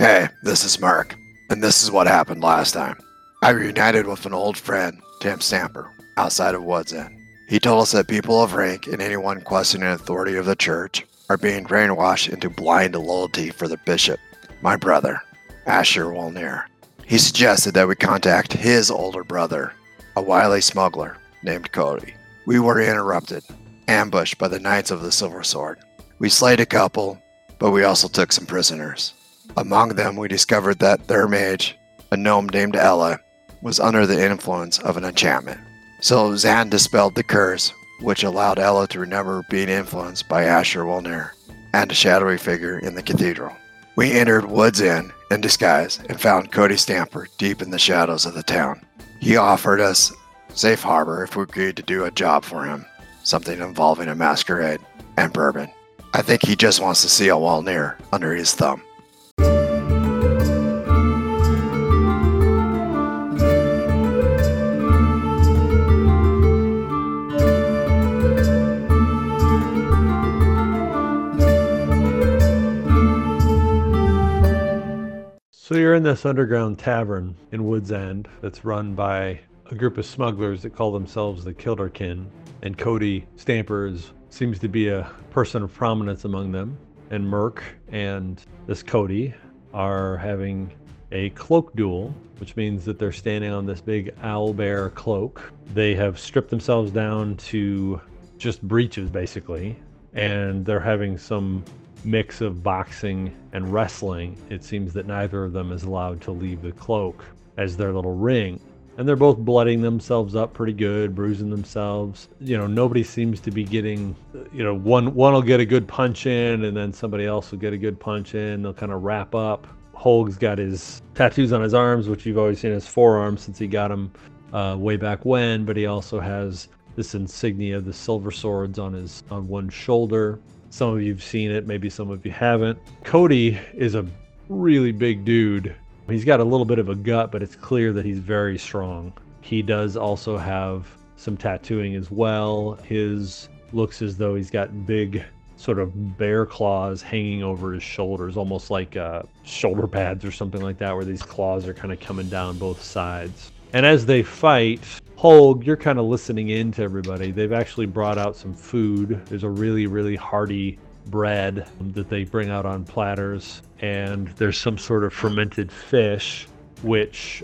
Hey, this is Merc, and this is what happened last time. I reunited with an old friend, Tim Stamper, outside of Wood's End. He told us that people of rank and anyone questioning the authority of the church are being brainwashed into blind loyalty for the bishop, my brother, Asher Walnir. He suggested that we contact his older brother, a wily smuggler named Cody. We were interrupted, ambushed by the Knights of the Silver Sword. We slayed a couple, but we also took some prisoners. Among them, we discovered that their mage, a gnome named Ella, was under the influence of an enchantment. So Xan dispelled the curse, which allowed Ella to remember being influenced by Asher Walnir and a shadowy figure in the cathedral. We entered Wood's End in disguise and found Cody Stamper deep in the shadows of the town. He offered us safe harbor if we agreed to do a job for him, something involving a masquerade and bourbon. I think he just wants to see a Walnir under his thumb. So you're in this underground tavern in Wood's End that's run by a group of smugglers that call themselves the Kilderkin, and Cody Stamper seems to be a person of prominence among them. And Merc and this Cody are having a cloak duel, which means that they're standing on this big owlbear cloak. They have stripped themselves down to just breeches, basically, and they're having some mix of boxing and wrestling. It seems that neither of them is allowed to leave the cloak as their little ring, and they're both blooding themselves up pretty good, bruising themselves. Nobody seems to be getting, one will get a good punch in, and then somebody else will get a good punch in. They'll kind of wrap up. Holg's got his tattoos on his arms, which you've always seen his forearms since he got them way back when, but he also has this insignia of the Silver Swords on one shoulder. Some of you've seen it, maybe some of you haven't. Cody is a really big dude. He's got a little bit of a gut, but it's clear that he's very strong. He does also have some tattooing as well. His looks as though he's got big sort of bear claws hanging over his shoulders, almost like shoulder pads or something like that, where these claws are kind of coming down both sides. And as they fight, Hulk, you're kind of listening in to everybody. They've actually brought out some food. There's a really, really hearty bread that they bring out on platters. And there's some sort of fermented fish, which,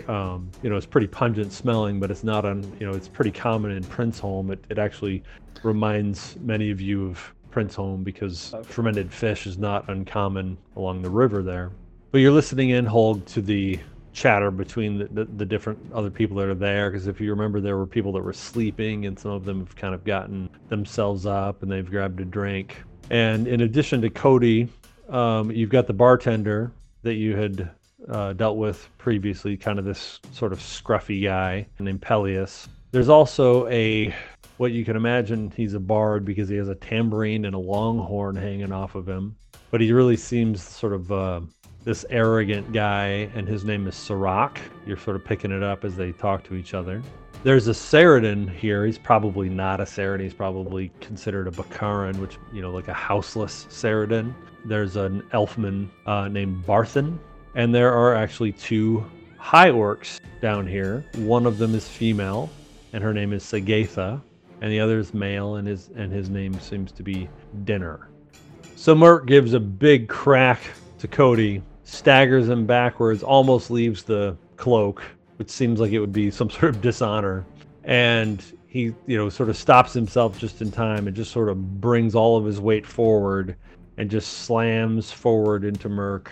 is pretty pungent smelling, but it's not it's pretty common in Princeholm. It actually reminds many of you of Princeholm because fermented fish is not uncommon along the river there. But you're listening in, Hulk, to the chatter between the different other people that are there, because if you remember, there were people that were sleeping, and some of them have kind of gotten themselves up and they've grabbed a drink. And in addition to Cody, you've got the bartender that you had dealt with previously, kind of this sort of scruffy guy named Peleus. There's also what you can imagine, he's a bard because he has a tambourine and a longhorn hanging off of him, but he really seems sort of this arrogant guy, and his name is Serac. You're sort of picking it up as they talk to each other. There's a Saradin here. He's probably not a Saradin. He's probably considered a Bakaran, which, like a houseless Saradin. There's an elfman named Barthin. And there are actually two high orcs down here. One of them is female, and her name is Sagatha. And the other is male, and his name seems to be Dinner. So Merc gives a big crack to Cody, staggers him backwards, almost leaves the cloak, which seems like it would be some sort of dishonor. And he, sort of stops himself just in time and just sort of brings all of his weight forward and just slams forward into Merc.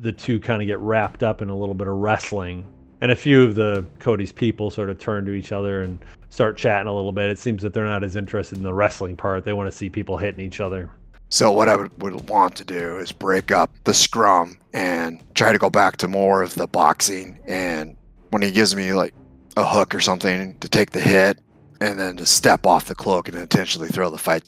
The two kind of get wrapped up in a little bit of wrestling. And a few of Cody's people sort of turn to each other and start chatting a little bit. It seems that they're not as interested in the wrestling part. They want to see people hitting each other. So what I would want to do is break up the scrum and try to go back to more of the boxing, and when he gives me like a hook or something, to take the hit and then to step off the cloak and intentionally throw the fight.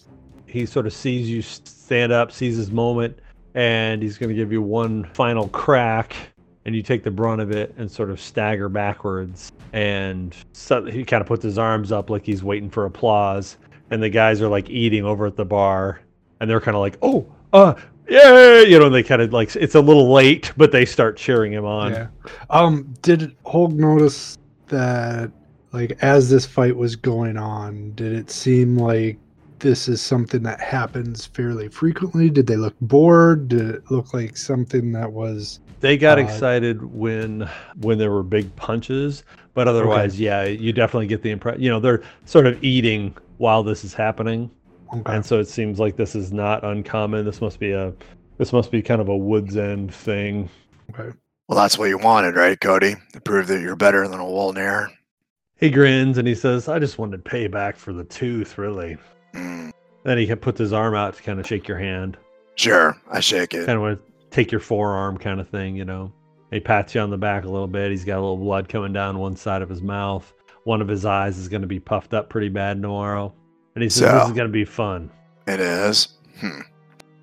He sort of sees you stand up, sees his moment, and he's going to give you one final crack, and you take the brunt of it and sort of stagger backwards. And so he kind of puts his arms up like he's waiting for applause, and the guys are like eating over at the bar. And they're kind of like, oh, yay! You know, they kind of like, it's a little late, but they start cheering him on. Yeah. Did Hulk notice that, like, as this fight was going on, did it seem like this is something that happens fairly frequently? Did they look bored? Did it look like something that was... They got excited when there were big punches, but otherwise, okay. Yeah, you definitely get the impression, you know, they're sort of eating while this is happening. Okay. And so it seems like this is not uncommon. This must be kind of a Wood's End thing. Okay. Well, that's what you wanted, right, Cody? To prove that you're better than a Walnir. He grins and he says, "I just wanted payback for the tooth, really." Mm. Then he puts his arm out to kind of shake your hand. Sure, I shake it. Kind of want to take your forearm, kind of thing, you know. He pats you on the back a little bit. He's got a little blood coming down one side of his mouth. One of his eyes is going to be puffed up pretty bad tomorrow. And he says, "This is going to be fun." It is.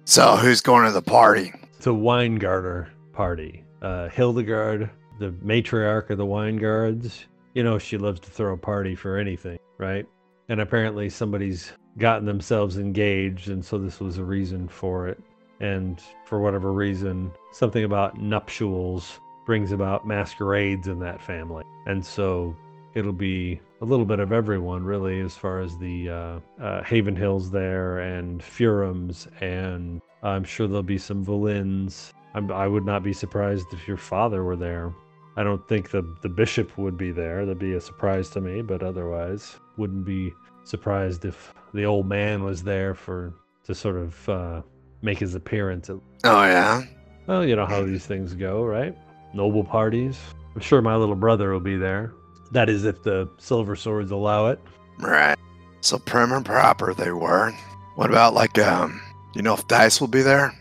So who's going to the party? It's a Weingarder party. Hildegard, the matriarch of the Weingards, you know, she loves to throw a party for anything, right? And apparently somebody's gotten themselves engaged, and so this was a reason for it. And for whatever reason, something about nuptials brings about masquerades in that family. And so it'll be a little bit of everyone, really, as far as the Haven Hills there and Furums, and I'm sure there'll be some Valins. I would not be surprised if your father were there. I don't think the bishop would be there. That'd be a surprise to me, but otherwise wouldn't be surprised if the old man was there to sort of make his appearance. Oh, yeah? Well, you know how these things go, right? Noble parties. I'm sure my little brother will be there. That is, if the Silver Swords allow it. Right. So prim and proper they were. What about, like, you know if Dice will be there?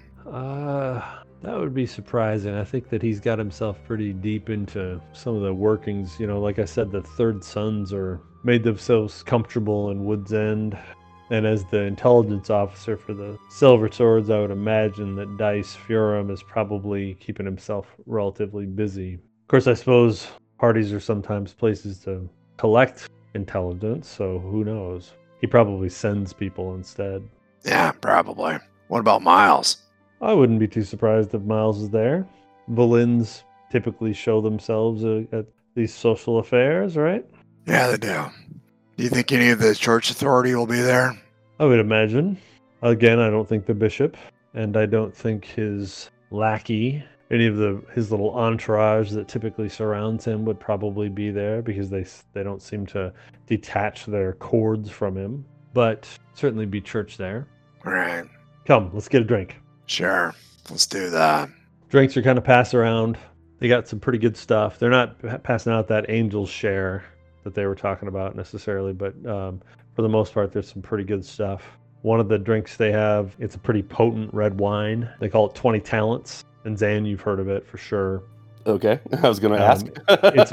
That would be surprising. I think that he's got himself pretty deep into some of the workings. You know, like I said, the Third Sons are made themselves comfortable in Wood's End. And as the intelligence officer for the Silver Swords, I would imagine that Dice Furum is probably keeping himself relatively busy. Of course, I suppose... parties are sometimes places to collect intelligence, so who knows? He probably sends people instead. Yeah, probably. What about Miles? I wouldn't be too surprised if Miles is there. Valins typically show themselves at these social affairs, right? Yeah, they do. Do you think any of the church authority will be there? I would imagine. Again, I don't think the bishop, and I don't think his lackey... any of his little entourage that typically surrounds him would probably be there, because they don't seem to detach their cords from him. But certainly be church there. Right. Come, let's get a drink. Sure, let's do that. Drinks are kind of passed around. They got some pretty good stuff. They're not passing out that angel's share that they were talking about necessarily, but for the most part, there's some pretty good stuff. One of the drinks they have, it's a pretty potent red wine. They call it 20 talents. And Xan, you've heard of it for sure. Okay, I was going to ask. It's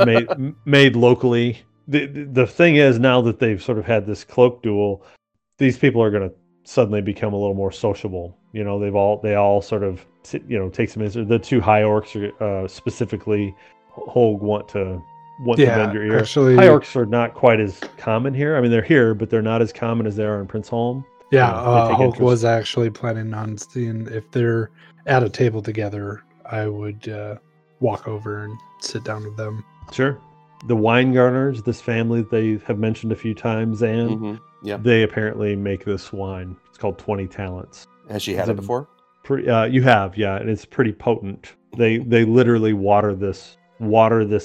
made locally. The thing is, now that they've sort of had this cloak duel, these people are going to suddenly become a little more sociable. You know, they all sort of, you know, take some interest. The two high orcs are, specifically, Holg want to bend your ear. Actually, high orcs are not quite as common here. I mean, they're here, but they're not as common as they are in Princeholm. Yeah, Hulk was actually planning on seeing if they're at a table together. I would walk over and sit down with them. Sure. The Weingarners, this family that they have mentioned a few times, and they apparently make this wine. It's called 20 Talents. Has she had it before? You have, yeah, and it's pretty potent. They literally water this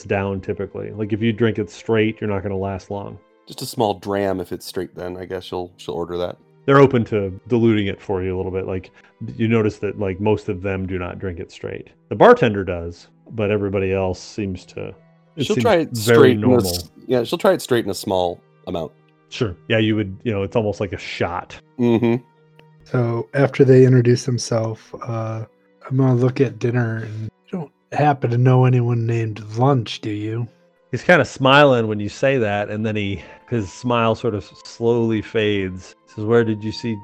down typically. Like if you drink it straight, you're not going to last long. Just a small dram if it's straight. Then I guess she'll order that. They're open to diluting it for you a little bit. Like you notice that like most of them do not drink it straight. The bartender does, but everybody else seems to. She'll try it straight. Normal. She'll try it straight in a small amount. Sure. Yeah, you would. You know, it's almost like a shot. Mm-hmm. So after they introduce themselves, I'm gonna look at dinner. And you don't happen to know anyone named Lunch, do you? He's kind of smiling when you say that, and then his smile sort of slowly fades. He says, Where did you see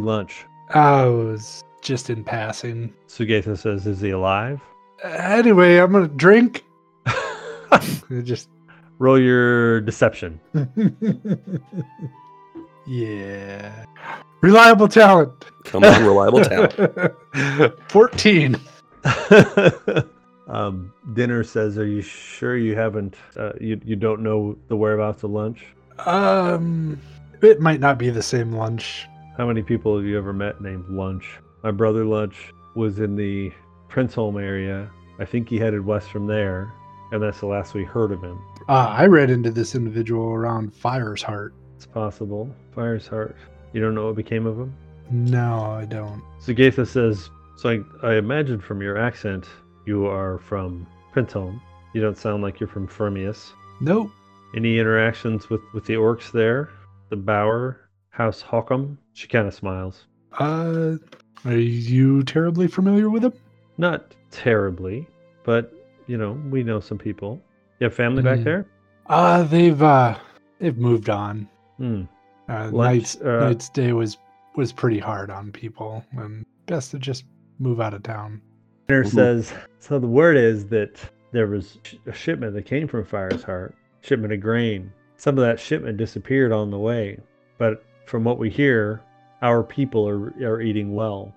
Lunch? I was just in passing. Sugetha says, is he alive? Anyway, I'm going to drink. Just roll your deception. Yeah. Reliable talent. Come on, reliable talent. 14. Dinner says, "Are you sure you haven't? You don't know the whereabouts of lunch?" It might not be the same lunch. How many people have you ever met named Lunch? My brother Lunch was in the Princeholm area. I think he headed west from there, and that's the last we heard of him. I ran into this individual around Fire's Heart. It's possible. Fire's Heart. You don't know what became of him? No, I don't. Sagatha says, "So I imagine from your accent, you are from Princeholm. You don't sound like you're from Firmius." Nope. Any interactions with the orcs there? The Bower? House Hawkum? She kind of smiles. Are you terribly familiar with him? Not terribly, but, you know, we know some people. You have family back there? They've moved on. Hmm. Knight's Day was pretty hard on people, and best to just move out of town. Dinner says, so the word is that there was a shipment that came from Fire's Heart, shipment of grain. Some of that shipment disappeared on the way, but from what we hear, our people are eating well.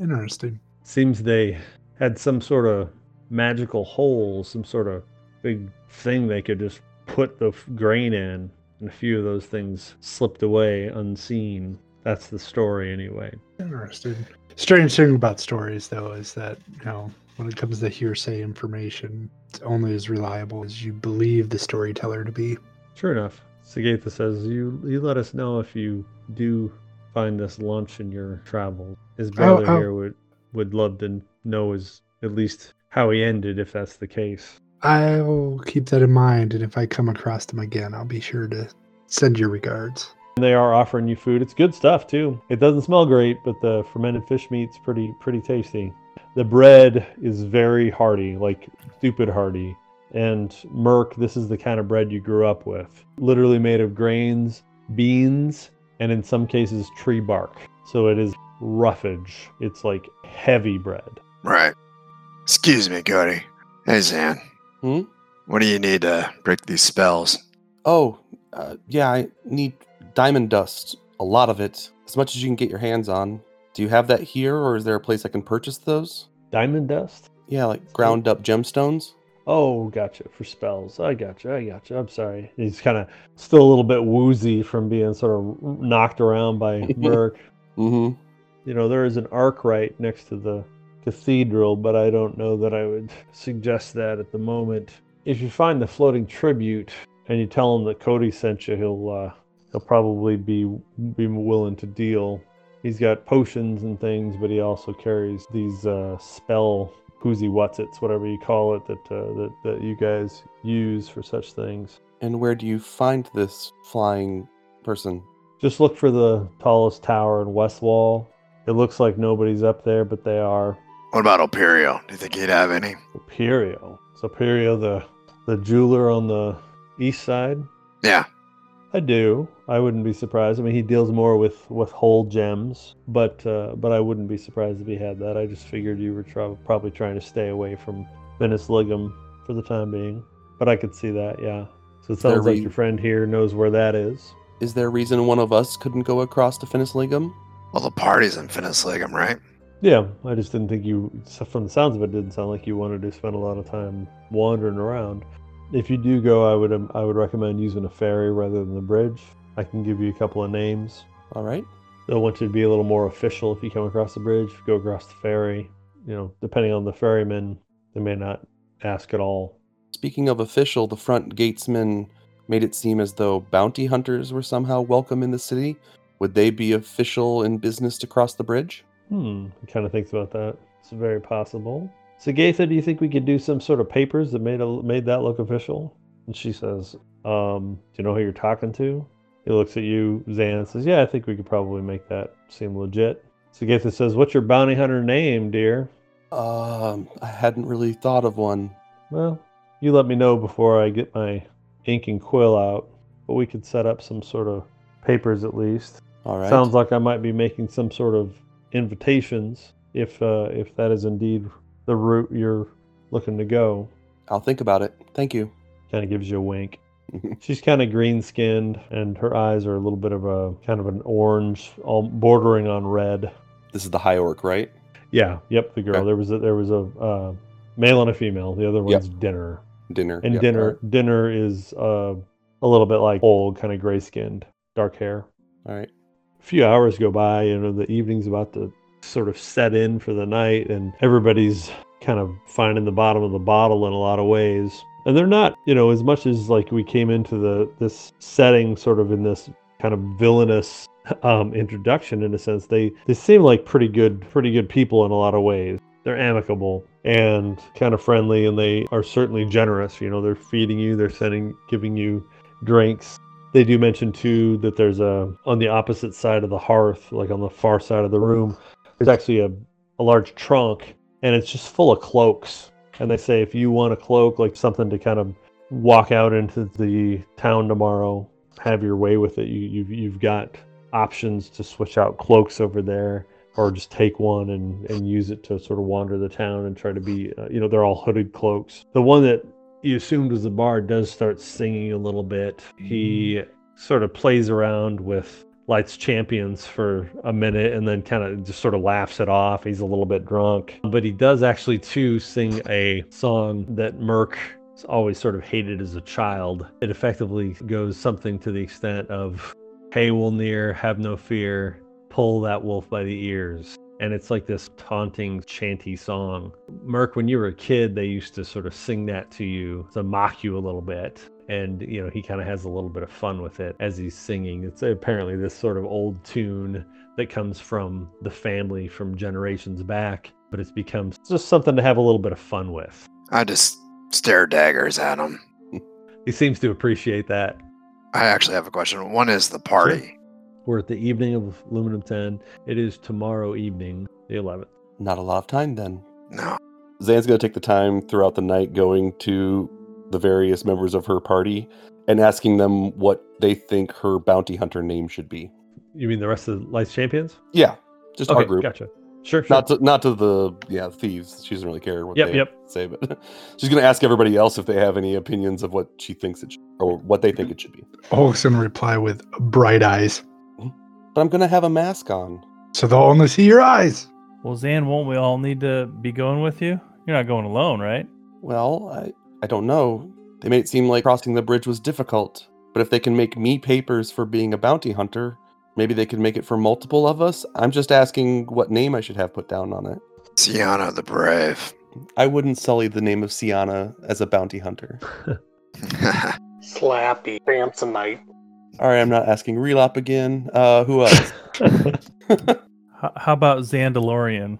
Interesting. Seems they had some sort of magical hole, some sort of big thing they could just put the grain in, and a few of those things slipped away unseen. That's the story anyway. Interesting. Strange thing about stories, though, is that, you know, when it comes to hearsay information, it's only as reliable as you believe the storyteller to be. Sure enough. Sagatha says, you let us know if you do find this lunch in your travels. His brother here would love to know at least how he ended, if that's the case. I'll keep that in mind, and if I come across them again, I'll be sure to send your regards. They are offering you food. It's good stuff, too. It doesn't smell great, but the fermented fish meat's pretty tasty. The bread is very hearty, like stupid hearty. And Merc, this is the kind of bread you grew up with. Literally made of grains, beans, and in some cases, tree bark. So it is roughage. It's like heavy bread. Right. Excuse me, Cody. Hey, Xan. Hmm? What do you need to break these spells? Oh, yeah, I need diamond dust, a lot of it, as much as you can get your hands on. Do you have that here, or is there a place I can purchase those? Diamond dust? Yeah, like ground up gemstones. Oh, gotcha, for spells. I gotcha. I'm sorry. He's kind of still a little bit woozy from being sort of knocked around by Merc. Mm-hmm. You know, there is an arkwright next to the cathedral, but I don't know that I would suggest that at the moment. If you find the floating tribute and you tell him that Cody sent you, he'll probably be willing to deal. He's got potions and things, but he also carries these spell whoozy-whatsits, whatever you call it, that you guys use for such things. And where do you find this flying person? Just look for the tallest tower in West Wall. It looks like nobody's up there, but they are. What about Operio? Do you think he'd have any? Operio? Is Operio the jeweler on the east side? Yeah. I do. I wouldn't be surprised. I mean, he deals more with whole gems, but I wouldn't be surprised if he had that. I just figured you were probably trying to stay away from Finis Legum for the time being, but I could see that, yeah. So it sounds like your friend here knows where that is. Is there a reason one of us couldn't go across to Finis Legum? Well, the party's in Finis Legum, right? Yeah, I just didn't think from the sounds of it, didn't sound like you wanted to spend a lot of time wandering around. If you do go, I would recommend using a ferry rather than the bridge. I can give you a couple of names. All right. They'll want you to be a little more official if you come across the bridge. Go across the ferry. You know, depending on the ferryman, they may not ask at all. Speaking of official, the front gatesmen made it seem as though bounty hunters were somehow welcome in the city. Would they be official in business to cross the bridge? He kind of thinks about that. It's very possible. Sagatha, do you think we could do some sort of papers that made that look official? And she says, do you know who you're talking to? He looks at you, Xan, and says, yeah, I think we could probably make that seem legit. Sagatha says, what's your bounty hunter name, dear? I hadn't really thought of one. Well, you let me know before I get my ink and quill out, but we could set up some sort of papers at least. All right. Sounds like I might be making some sort of invitations if that is indeed the route you're looking to go. I'll think about it. Thank you. Kind of gives you a wink. She's kind of green-skinned, and her eyes are a little bit of a kind of an orange, all bordering on red. This is the high orc, right? Yeah. Yep. The girl. Okay. There was a male and a female. The other one's Dinner. Dinner. And yep. Dinner is a little bit like old, kind of gray-skinned, dark hair. All right. A few hours go by, the evening's about to sort of set in for the night, and everybody's kind of finding the bottom of the bottle in a lot of ways. And they're not, as much as like we came into this setting sort of in this kind of villainous introduction in a sense, they seem like pretty good people in a lot of ways. They're amicable and kind of friendly, and they are certainly generous. They're feeding you, they're giving you drinks. They do mention too that there's on the opposite side of the hearth, like on the far side of the room, there's actually a large trunk, and it's just full of cloaks. And they say, if you want a cloak, like something to kind of walk out into the town tomorrow, have your way with it. You've got options to switch out cloaks over there, or just take one and use it to sort of wander the town and try to be, they're all hooded cloaks. The one that you assumed was the bard does start singing a little bit. He sort of plays around with Light's Champions for a minute, and then kind of just sort of laughs it off. He's a little bit drunk, but he does actually too sing a song that Merc always sort of hated as a child. It effectively goes something to the extent of, "Hey, Walnir, have no fear, pull that wolf by the ears." And it's like this taunting, chanty song. Merc, when you were a kid, they used to sort of sing that to you to mock you a little bit. And, he kind of has a little bit of fun with it as he's singing. It's apparently this sort of old tune that comes from the family from generations back, but it's become just something to have a little bit of fun with. I just stare daggers at him. He seems to appreciate that. I actually have a question. One is the party. Sure. We're at the evening of Luminum 10. It is tomorrow evening, the 11th. Not a lot of time then. No. Xan's going to take the time throughout the night going to the various members of her party and asking them what they think her bounty hunter name should be. You mean the rest of the Light's Champions? Yeah, just our group. Gotcha. Sure. Not to the thieves. She doesn't really care what they say, but she's going to ask everybody else if they have any opinions of what she thinks it should, or what they think it should be. Olsen reply with bright eyes. But I'm going to have a mask on, so they'll only see your eyes. Well, Xan, won't we all need to be going with you? You're not going alone, right? Well, I don't know. They made it seem like crossing the bridge was difficult, but if they can make me papers for being a bounty hunter, maybe they could make it for multiple of us. I'm just asking what name I should have put down on it. Siana the Brave. I wouldn't sully the name of Siana as a bounty hunter. Slappy. Samsonite. All right, I'm not asking Relop again. Who else? How about Xandalorian?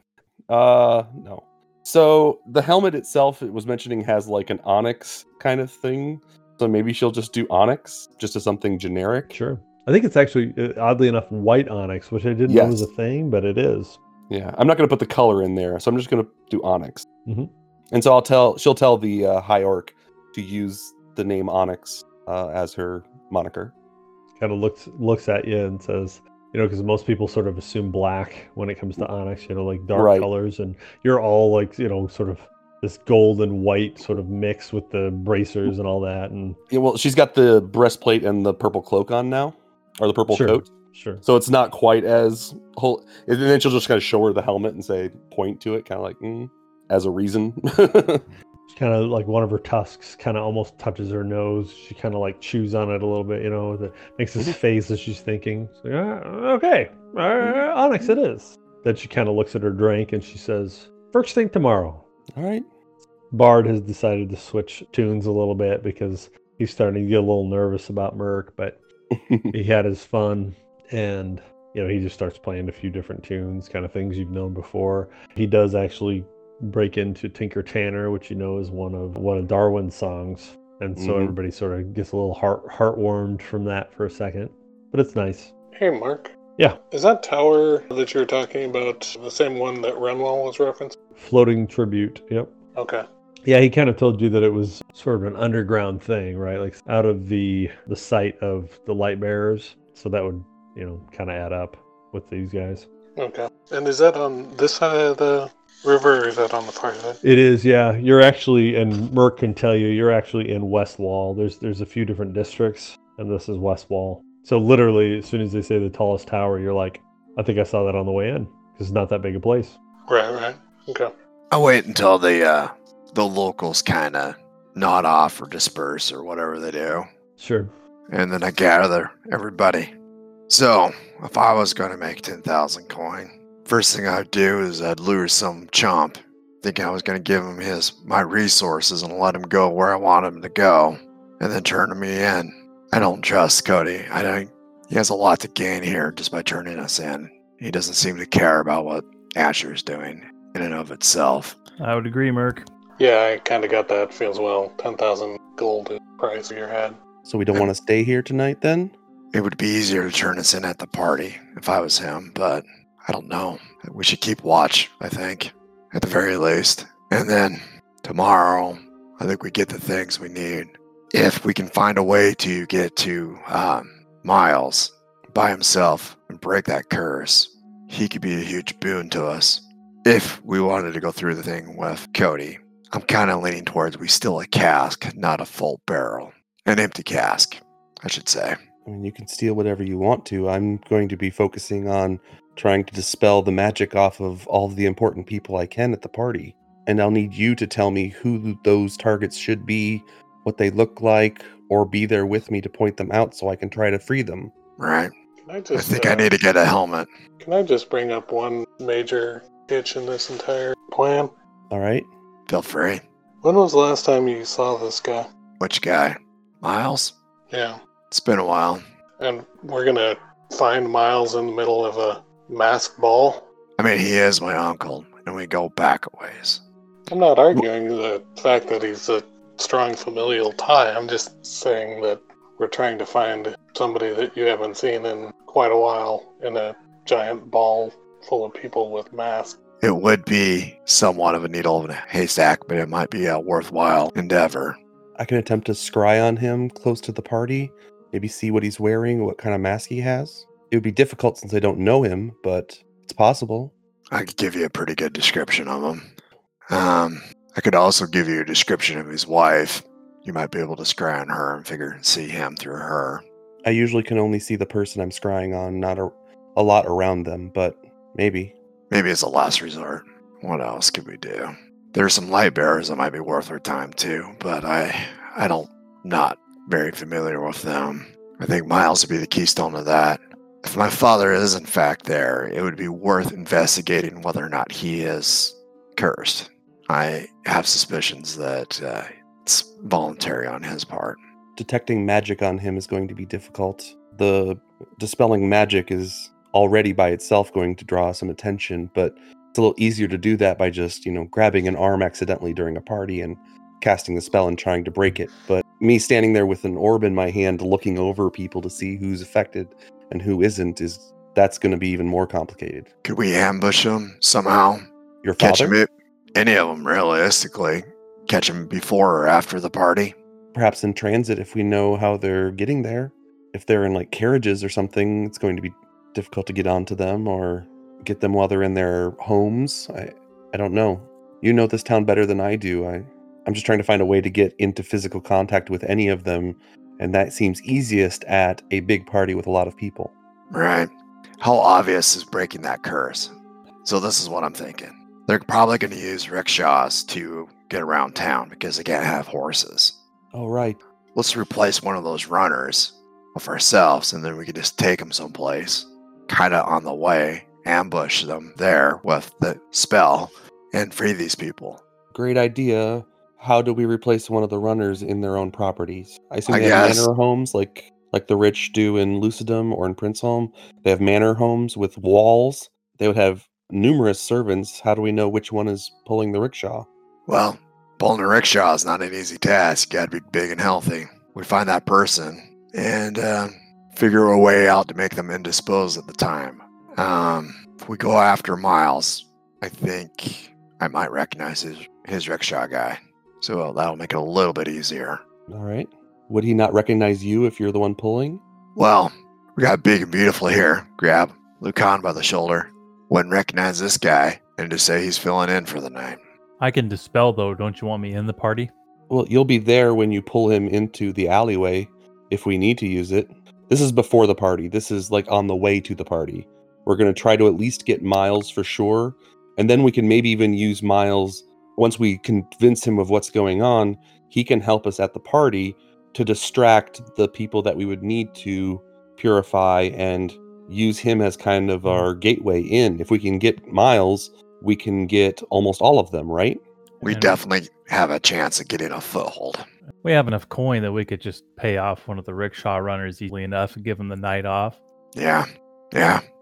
No. So the helmet itself, it was mentioning, has like an onyx kind of thing. So maybe she'll just do onyx, just as something generic. Sure. I think it's actually, oddly enough, white onyx, which I didn't know was a thing, but it is. Yeah. I'm not going to put the color in there, so I'm just going to do onyx. Mm-hmm. And so she'll tell the high orc to use the name onyx as her moniker. Kind of looks at you and says, because most people sort of assume black when it comes to onyx, like dark colors, and you're all like, sort of this gold and white sort of mix with the bracers and all that. And yeah, well, she's got the breastplate and the purple cloak on now, or the purple coat. Sure. So it's not quite as whole. And then she'll just kind of show her the helmet and say, point to it, kind of like, as a reason. It's kind of like one of her tusks kind of almost touches her nose. She kind of like chews on it a little bit, that makes this face as she's thinking. It's like, okay, onyx it is. Then she kind of looks at her drink and she says, first thing tomorrow. All right. Bard has decided to switch tunes a little bit because he's starting to get a little nervous about Merc, but he had his fun, and he just starts playing a few different tunes, kind of things you've known before. He does actually break into Tinker Tanner, which is one of Darwin's songs, and so everybody sort of gets a little heartwarmed from that for a second, but it's nice. Hey, Mark. Yeah. Is that tower that you're talking about the same one that Renwall was referencing? Floating Tribute. Yep. Okay. Yeah, he kind of told you that it was sort of an underground thing, right? Like out of the site of the light bearers. So that would kind of add up with these guys. Okay. And is that on this side of the river is out on the far side. It is, yeah. You're actually, and Merc can tell you, you're actually in West Wall. There's a few different districts, and this is West Wall. So literally, as soon as they say the tallest tower, you're like, I think I saw that on the way in, because it's not that big a place. Right. Okay. I'll wait until the locals kind of nod off or disperse or whatever they do. Sure. And then I gather everybody. So, if I was going to make 10,000 coin, first thing I'd do is I'd lure some chump, thinking I was going to give him my resources and let him go where I want him to go, and then turn me in. I don't trust Cody. He has a lot to gain here just by turning us in. He doesn't seem to care about what Asher's doing in and of itself. I would agree, Merc. Yeah, I kind of got that feel as well. 10,000 gold is the price of your head. So we don't want to stay here tonight, then? It would be easier to turn us in at the party if I was him, but I don't know. We should keep watch, I think, at the very least. And then tomorrow, I think we get the things we need. If we can find a way to get to Miles by himself and break that curse, he could be a huge boon to us. If we wanted to go through the thing with Cody, I'm kind of leaning towards we steal a cask, not a full barrel. An empty cask, I should say. I mean, you can steal whatever you want to. I'm going to be focusing on trying to dispel the magic off of all of the important people I can at the party. And I'll need you to tell me who those targets should be, what they look like, or be there with me to point them out so I can try to free them. Right. I think I need to get a helmet. Can I just bring up one major hitch in this entire plan? All right. Feel free. When was the last time you saw this guy? Which guy? Miles? Yeah. It's been a while. And we're going to find Miles in the middle of a masked ball? I mean, he is my uncle, and we go back a ways. I'm not arguing the fact that he's a strong familial tie. I'm just saying that we're trying to find somebody that you haven't seen in quite a while in a giant ball full of people with masks. It would be somewhat of a needle in a haystack, but it might be a worthwhile endeavor. I can attempt to scry on him close to the party, maybe see what he's wearing, what kind of mask he has. It would be difficult since I don't know him, but it's possible. I could give you a pretty good description of him. I could also give you a description of his wife. You might be able to scry on her and see him through her. I usually can only see the person I'm scrying on, not a lot around them, but maybe. Maybe it's a last resort. What else could we do? There's some light bearers that might be worth our time too, but I don't not very familiar with them. I think Miles would be the keystone of that. If my father is in fact there, it would be worth investigating whether or not he is cursed. I have suspicions that it's voluntary on his part. Detecting magic on him is going to be difficult. The dispelling magic is already by itself going to draw some attention, but it's a little easier to do that by just, grabbing an arm accidentally during a party and casting the spell and trying to break it. But me standing there with an orb in my hand looking over people to see who's affected and who isn't, that's going to be even more complicated. Could we ambush them somehow? Your father? Catch him, any of them, realistically. Catch him before or after the party? Perhaps in transit if we know how they're getting there. If they're in carriages or something, it's going to be difficult to get onto them or get them while they're in their homes. I don't know. You know this town better than I do. I'm just trying to find a way to get into physical contact with any of them, and that seems easiest at a big party with a lot of people. Right. How obvious is breaking that curse? So this is what I'm thinking. They're probably going to use rickshaws to get around town because they can't have horses. Oh, right. Let's replace one of those runners with ourselves, and then we can just take them someplace, kind of on the way. Ambush them there with the spell and free these people. Great idea. How do we replace one of the runners in their own properties? I assume they have manor homes like the rich do in Lucidum or in Princeholm. They have manor homes with walls. They would have numerous servants. How do we know which one is pulling the rickshaw? Well, pulling the rickshaw is not an easy task. You got to be big and healthy. We find that person and figure a way out to make them indisposed at the time. If we go after Miles, I think I might recognize his rickshaw guy. So that'll make it a little bit easier. All right. Would he not recognize you if you're the one pulling? Well, we got big and beautiful here. Grab Lucan by the shoulder. Wouldn't recognize this guy. and to say he's filling in for the night. I can dispel, though. Don't you want me in the party? Well, you'll be there when you pull him into the alleyway, if we need to use it. This is before the party. This is, like, on the way to the party. We're going to try to at least get Miles for sure, and then we can maybe even use Miles. Once we convince him of what's going on, he can help us at the party to distract the people that we would need to purify and use him as kind of our gateway in. If we can get Miles, we can get almost all of them, right? We definitely have a chance of getting a foothold. We have enough coin that we could just pay off one of the rickshaw runners easily enough and give him the night off. Yeah.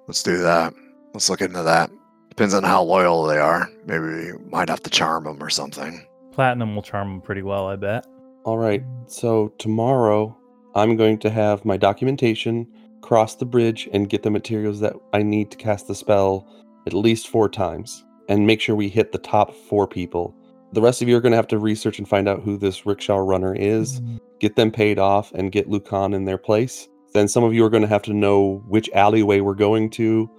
Let's do that. Let's look into that. Depends on how loyal they are. Maybe we might have to charm them or something. Platinum will charm them pretty well, I bet. All right. So tomorrow, I'm going to have my documentation, cross the bridge, and get the materials that I need to cast the spell at least 4 times, and make sure we hit the top 4 people. The rest of you are going to have to research and find out who this rickshaw runner is, get them paid off, and get Lucan in their place. Then some of you are going to have to know which alleyway we're going to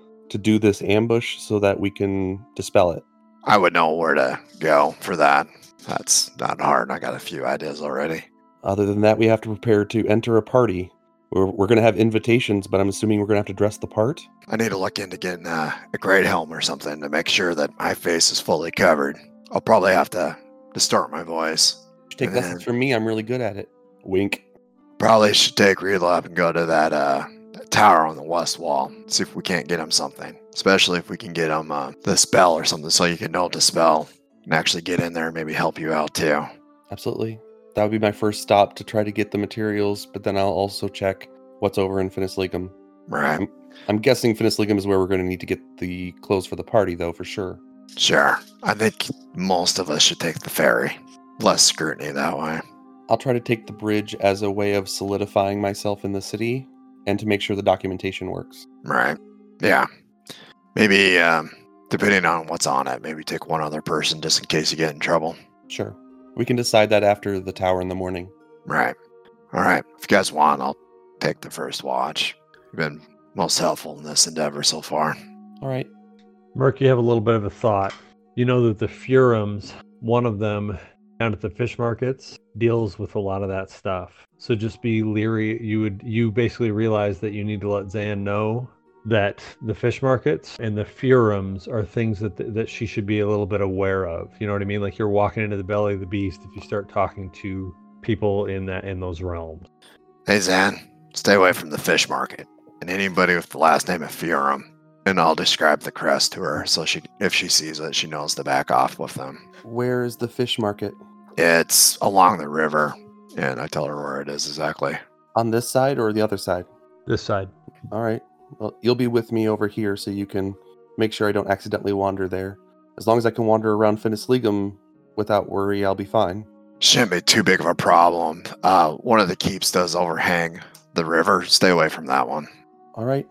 do this ambush so that we can dispel it. I would know where to go for that. That's not hard. I got a few ideas already. Other than that, we have to prepare to enter a party. We're going to have invitations, but I'm assuming we're going to have to dress the part. I need to look into getting a great helm or something to make sure that my face is fully covered. I'll probably have to distort my voice. You should take lessons from me. I'm really good at it. Wink. Probably should take Relop and go to that tower on the West Wall. See if we can't get him something. Especially if we can get him the spell or something so you can know the spell and actually get in there and maybe help you out too. Absolutely. That would be my first stop to try to get the materials, but then I'll also check what's over in Finis Legum. Right. I'm guessing Finis Legum is where we're going to need to get the clothes for the party, though, for sure. Sure. I think most of us should take the ferry. Less scrutiny that way. I'll try to take the bridge as a way of solidifying myself in the city and to make sure the documentation works. Right. Yeah. Maybe, depending on what's on it, maybe take one other person just in case you get in trouble. Sure. We can decide that after the tower in the morning. Right. All right. If you guys want, I'll take the first watch. You've been most helpful in this endeavor so far. All right. Merc, you have a little bit of a thought. You know that the Furums, one of them down at the fish markets, deals with a lot of that stuff. So just be leery. You basically realize that you need to let Xan know that the fish markets and the Furums are things that she should be a little bit aware of. You know what I mean? Like, you're walking into the belly of the beast if you start talking to people in those realms. Hey, Xan, stay away from the fish market and anybody with the last name of Furum. And I'll describe the crest to her so she, if she sees it, she knows to back off with them. Where is the fish market? It's along the river, and I tell her where it is exactly. On this side or the other side? This side. All right. Well, you'll be with me over here so you can make sure I don't accidentally wander there. As long as I can wander around Finis Legum without worry, I'll be fine. Shouldn't be too big of a problem. One of the keeps does overhang the river. Stay away from that one. All right.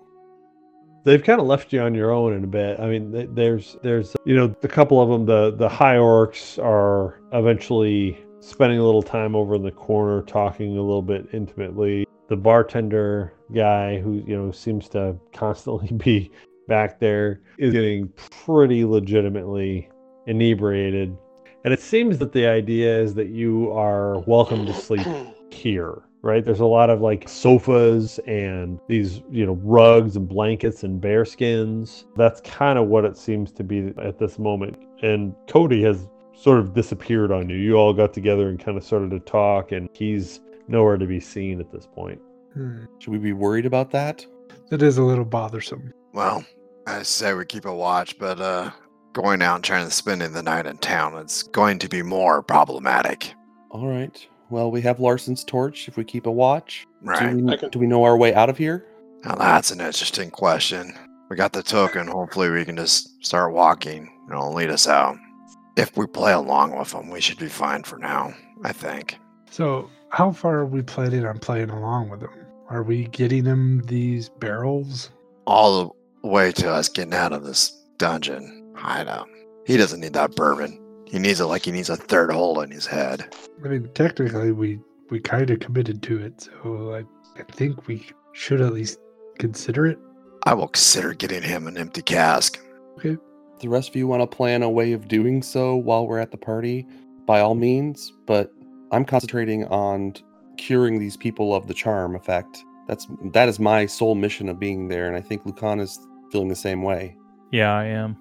They've kind of left you on your own in a bit. I mean, there's you know, a couple of them, the high orcs are eventually spending a little time over in the corner talking a little bit intimately. The bartender guy, who, you know, seems to constantly be back there, is getting pretty legitimately inebriated. And it seems that the idea is that you are welcome to sleep here, right? There's a lot of, like, sofas and these, you know, rugs and blankets and bear skins. That's kind of what it seems to be at this moment. And Cody has sort of disappeared on you. You all got together and kind of started to talk, and he's nowhere to be seen at this point. Should we be worried about that? That is a little bothersome. Well, I say we keep a watch, but going out and trying to spend the night in town, it's going to be more problematic. All right. Well, we have Larson's torch if we keep a watch. Right. Do we know our way out of here? Now, that's an interesting question. We got the token. Hopefully we can just start walking. It'll lead us out. If we play along with them, we should be fine for now, I think. So how far are we planning on playing along with them? Are we getting them these barrels? All the way to us getting out of this dungeon hideout. He doesn't need that bourbon. He needs it like he needs a third hole in his head. I mean, technically, we kind of committed to it, so I think we should at least consider it. I will consider getting him an empty cask. Okay. If the rest of you want to plan a way of doing so while we're at the party, by all means, but I'm concentrating on curing these people of the charm effect. That is my sole mission of being there, and I think Lucan is feeling the same way. Yeah, I am.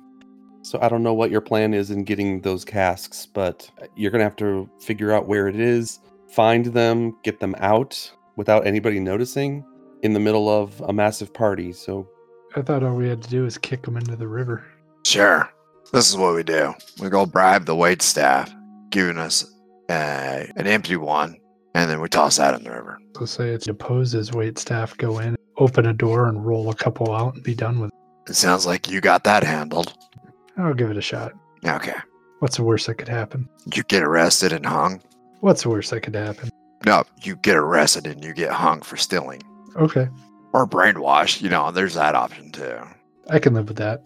So I don't know what your plan is in getting those casks, but you're going to have to figure out where it is, find them, get them out without anybody noticing in the middle of a massive party. So I thought all we had to do was kick them into the river. Sure. This is what we do. We go bribe the waitstaff, giving us an empty one, and then we toss that in the river. So say it's deposes waitstaff, go in, open a door, and roll a couple out and be done with it. It sounds like you got that handled. I'll give it a shot. Okay. What's the worst that could happen? You get arrested and hung. What's the worst that could happen? No, you get arrested and you get hung for stealing. Okay. Or brainwashed. You know, there's that option too. I can live with that.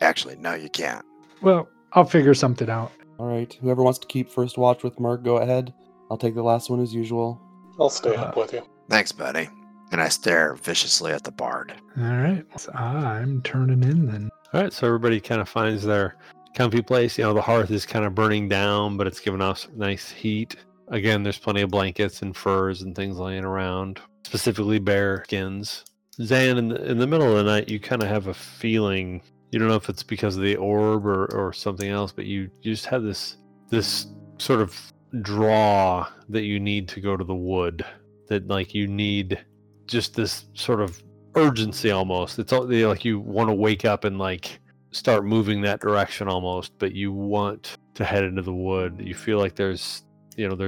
Actually, no, you can't. Well, I'll figure something out. All right. Whoever wants to keep first watch with Mark, go ahead. I'll take the last one as usual. I'll stay up with you. Thanks, buddy. And I stare viciously at the bard. All right. So I'm turning in then. All right, so everybody kind of finds their comfy place. You know, the hearth is kind of burning down, but it's giving off some nice heat. Again, there's plenty of blankets and furs and things laying around, specifically bear skins. Xan, in the middle of the night, you kind of have a feeling. You don't know if it's because of the orb or something else, but you just have this sort of draw that you need to go to the wood, that like you need just this sort of urgency almost. It's like you want to wake up and like start moving that direction almost, but you want to head into the wood. You feel like there's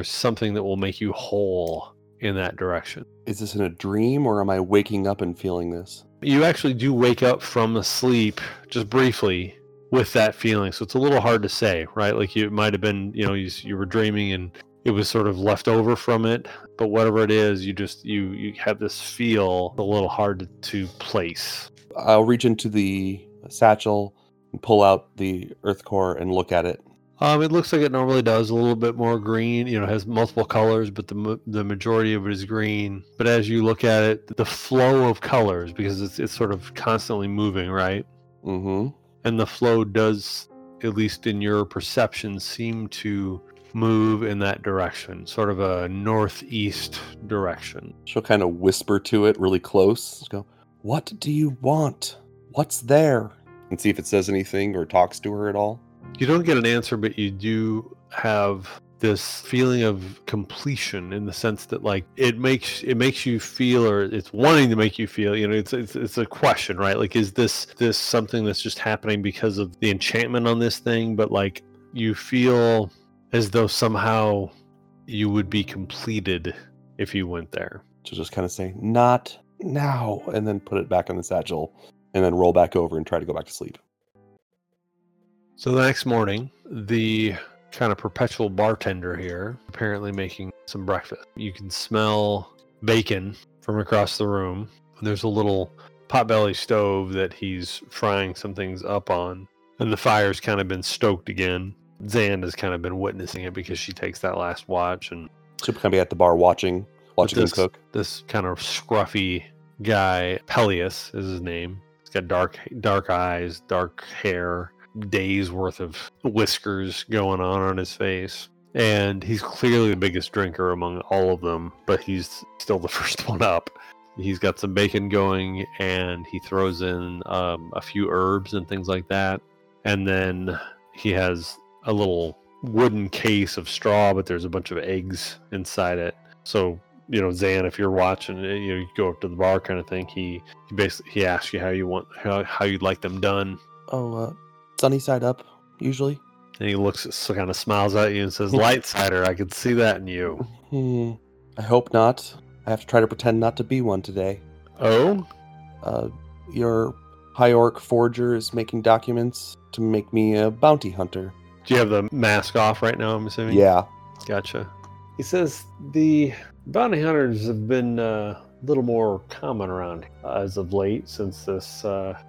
something that will make you whole in that direction. Is this in a dream or am I waking up and feeling this? You actually do wake up from the sleep just briefly with that feeling. So it's a little hard to say, right? Like you might have been, you know, you were dreaming and it was sort of left over from it, but whatever it is, you just you have this feel a little hard to place. I'll reach into the satchel and pull out the earth core and look at it. It looks like it normally does, a little bit more green. You know, it has multiple colors, but the majority of it is green. But as you look at it, the flow of colors, because it's sort of constantly moving, right? Mm-hmm. And the flow does, at least in your perception, seem to move in that direction, sort of a northeast direction. She'll kind of whisper to it really close. She'll go, "What do you want? What's there?" And see if it says anything or talks to her at all. You don't get an answer, but you do have this feeling of completion in the sense that like it makes you feel, or it's wanting to make you feel, you know, it's a question, right? Like, is this something that's just happening because of the enchantment on this thing? But like you feel as though somehow you would be completed if you went there. So just kind of say, "Not now," and then put it back on the satchel, and then roll back over and try to go back to sleep. So the next morning, the kind of perpetual bartender here, apparently making some breakfast. You can smell bacon from across the room. There's a little potbelly stove that he's frying some things up on, and the fire's kind of been stoked again. Xan has kind of been witnessing it because she takes that last watch, and she'll kind of be at the bar watching him cook. This kind of scruffy guy, Peleus is his name. He's got dark eyes, dark hair, days worth of whiskers going on his face, and he's clearly the biggest drinker among all of them, but he's still the first one up. He's got some bacon going, and he throws in a few herbs and things like that, and then he has a little wooden case of straw, but there's a bunch of eggs inside it. So, you know, Xan, if you're watching, you know, you go up to the bar kind of thing. He basically asks you how you'd like them done. Oh, sunny side up usually. And he looks, so kind of smiles at you and says, "Light cider. I could see that in you." I hope not. I have to try to pretend not to be one today. Oh, your high orc forger is making documents to make me a bounty hunter. Do you have the mask off right now, I'm assuming? Yeah. Gotcha. He says the bounty hunters have been a little more common around as of late, since this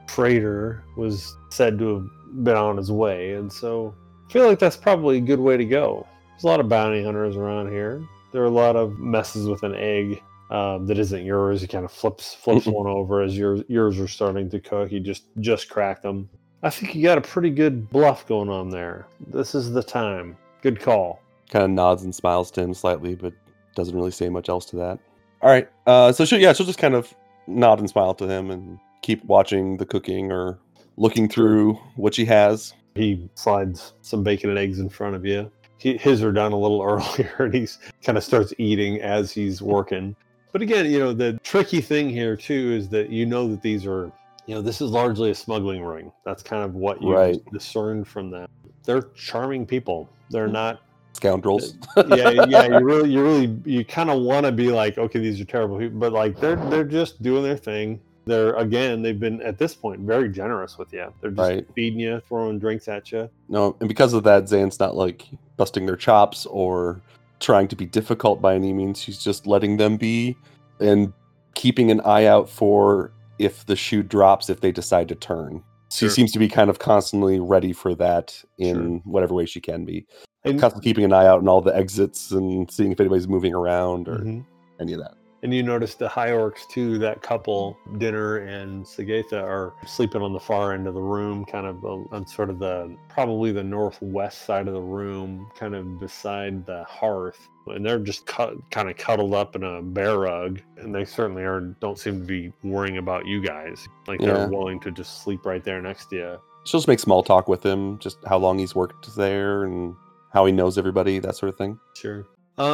freighter was said to have been on his way. And so I feel like that's probably a good way to go. There's a lot of bounty hunters around here. There are a lot of messes with an egg that isn't yours. He kind of flips one over as yours are starting to cook. He just cracked them. I think you got a pretty good bluff going on there. This is the time. Good call. Kind of nods and smiles to him slightly, but doesn't really say much else to that. All right. So she'll just kind of nod and smile to him and keep watching the cooking or looking through what she has. He slides some bacon and eggs in front of you. His are done a little earlier, and he kind of starts eating as he's working. But again, you know, the tricky thing here, too, is that you know that these are, you know, this is largely a smuggling ring. That's kind of what you discern from that. They're charming people. They're not scoundrels. You kind of want to be like, okay, these are terrible people, but like they're just doing their thing. They've been at this point very generous with you. They're just feeding you, throwing drinks at you. No, and because of that, Xan's not like busting their chops or trying to be difficult by any means. She's just letting them be and keeping an eye out for if the shoe drops, if they decide to turn. She seems to be kind of constantly ready for that in whatever way she can be. And constantly keeping an eye out on all the exits and seeing if anybody's moving around or any of that. And you notice the high orcs, too, that couple, Dinner and Sagatha, are sleeping on the far end of the room, kind of on sort of probably the northwest side of the room, kind of beside the hearth. And they're just kind of cuddled up in a bear rug. And they certainly don't seem to be worrying about you guys. Like, they're willing to just sleep right there next to you. She'll just make small talk with him, just how long he's worked there and how he knows everybody, that sort of thing. Sure.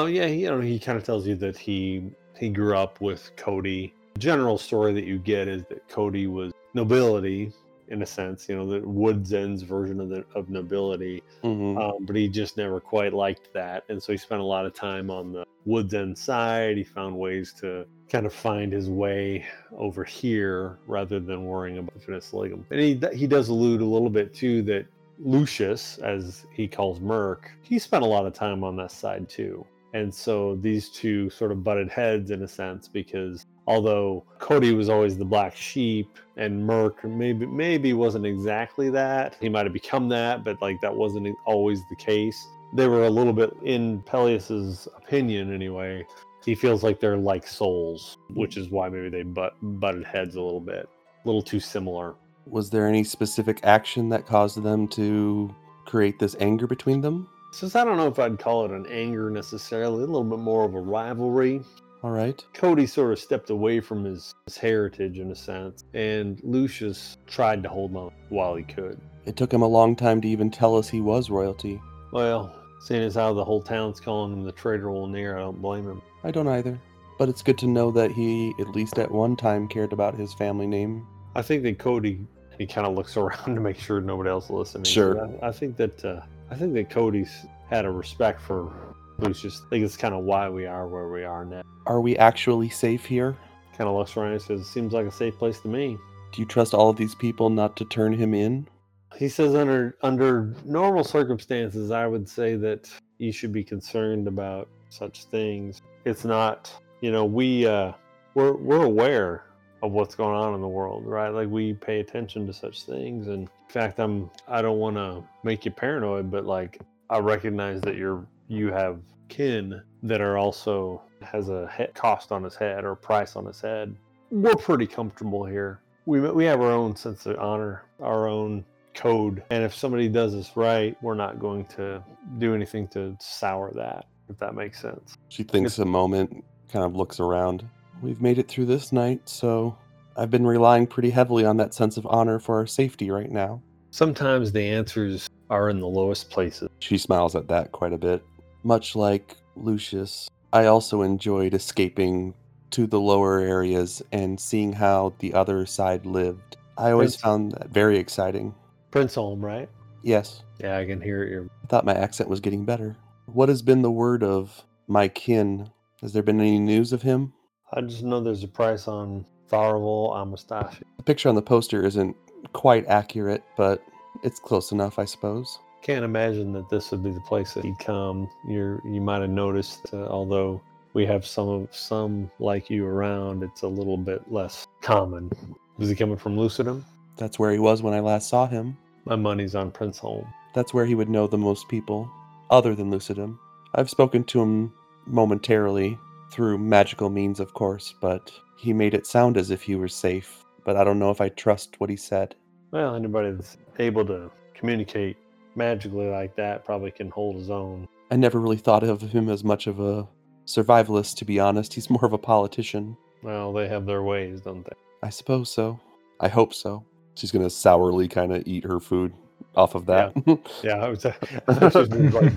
He kind of tells you that he grew up with Cody. The general story that you get is that Cody was nobility, in a sense, you know, the Wood's End's version of nobility, but he just never quite liked that. And so he spent a lot of time on the Wood's End side. He found ways to kind of find his way over here rather than worrying about Finis Legum. And he does allude a little bit, too, that Lucius, as he calls Merc, he spent a lot of time on that side, too. And so these two sort of butted heads in a sense, because although Cody was always the black sheep and Merc maybe wasn't exactly that, he might have become that, but like that wasn't always the case. They were a little bit, in Peleus's opinion anyway, he feels like they're like souls, which is why maybe they butted heads a little bit, a little too similar. Was there any specific action that caused them to create this anger between them? Since I don't know if I'd call it an anger necessarily, a little bit more of a rivalry. All right. Cody sort of stepped away from his heritage in a sense, and Lucius tried to hold on while he could. It took him a long time to even tell us he was royalty. Well, seeing as how the whole town's calling him the traitor Walnir, I don't blame him. I don't either. But it's good to know that he, at least at one time, cared about his family name. I think that Cody, he kind of looks around to make sure nobody else is listening. Sure. I think that Cody's had a respect for Lucius. I think it's kind of why we are where we are now. Are we actually safe here? Kind of looks around and says, it seems like a safe place to me. Do you trust all of these people not to turn him in? He says, under normal circumstances, I would say that you should be concerned about such things. It's not, you know, we're aware of what's going on in the world, right? Like, we pay attention to such things, and in fact, I don't want to make you paranoid, but like, I recognize that you have kin that are also has a cost on his head or price on his head. We're pretty comfortable here. We have our own sense of honor, our own code, and if somebody does us right, we're not going to do anything to sour that, if that makes sense. She thinks a moment, kind of looks around. We've made it through this night, so I've been relying pretty heavily on that sense of honor for our safety right now. Sometimes the answers are in the lowest places. She smiles at that quite a bit. Much like Lucius, I also enjoyed escaping to the lower areas and seeing how the other side lived. I always found that very exciting. Princeholm, right? Yes. Yeah, I can hear it. I thought my accent was getting better. What has been the word of my kin? Has there been any news of him? I just know there's a price on Thorval Amastashi. The picture on the poster isn't quite accurate, but it's close enough, I suppose. Can't imagine that this would be the place that he'd come. You might have noticed, although we have some like you around, it's a little bit less common. Was he coming from Lucidum? That's where he was when I last saw him. My money's on Princeholm. That's where he would know the most people, other than Lucidum. I've spoken to him momentarily, through magical means, of course, but he made it sound as if he were safe, but I don't know if I trust what he said. Well, anybody that's able to communicate magically like that probably can hold his own. I never really thought of him as much of a survivalist, to be honest. He's more of a politician. Well, they have their ways, don't they? I suppose so. I hope so. She's going to sourly kind of eat her food off of that. Yeah, I was like,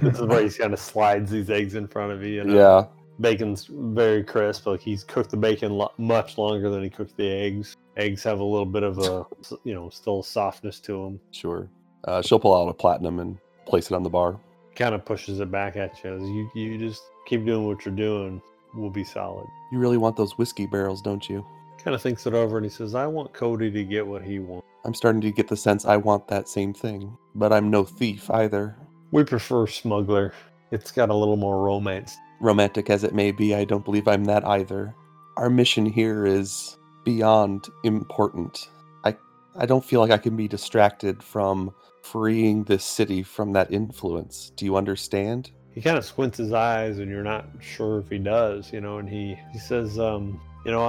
this is where he kind of slides these eggs in front of you. Yeah. Bacon's very crisp. Like, he's cooked the bacon much longer than he cooked the eggs. Eggs have a little bit of a, still softness to them. Sure. She'll pull out a platinum and place it on the bar. Kind of pushes it back at you. You just keep doing what you're doing. We'll be solid. You really want those whiskey barrels, don't you? Kind of thinks it over and he says, I want Cody to get what he wants. I'm starting to get the sense I want that same thing, but I'm no thief either. We prefer smuggler. It's got a little more romance. Romantic as it may be, I don't believe I'm that either. Our mission here is beyond important. I don't feel like I can be distracted from freeing this city from that influence. Do you understand? He kind of squints his eyes and you're not sure if he does, and he says, I'm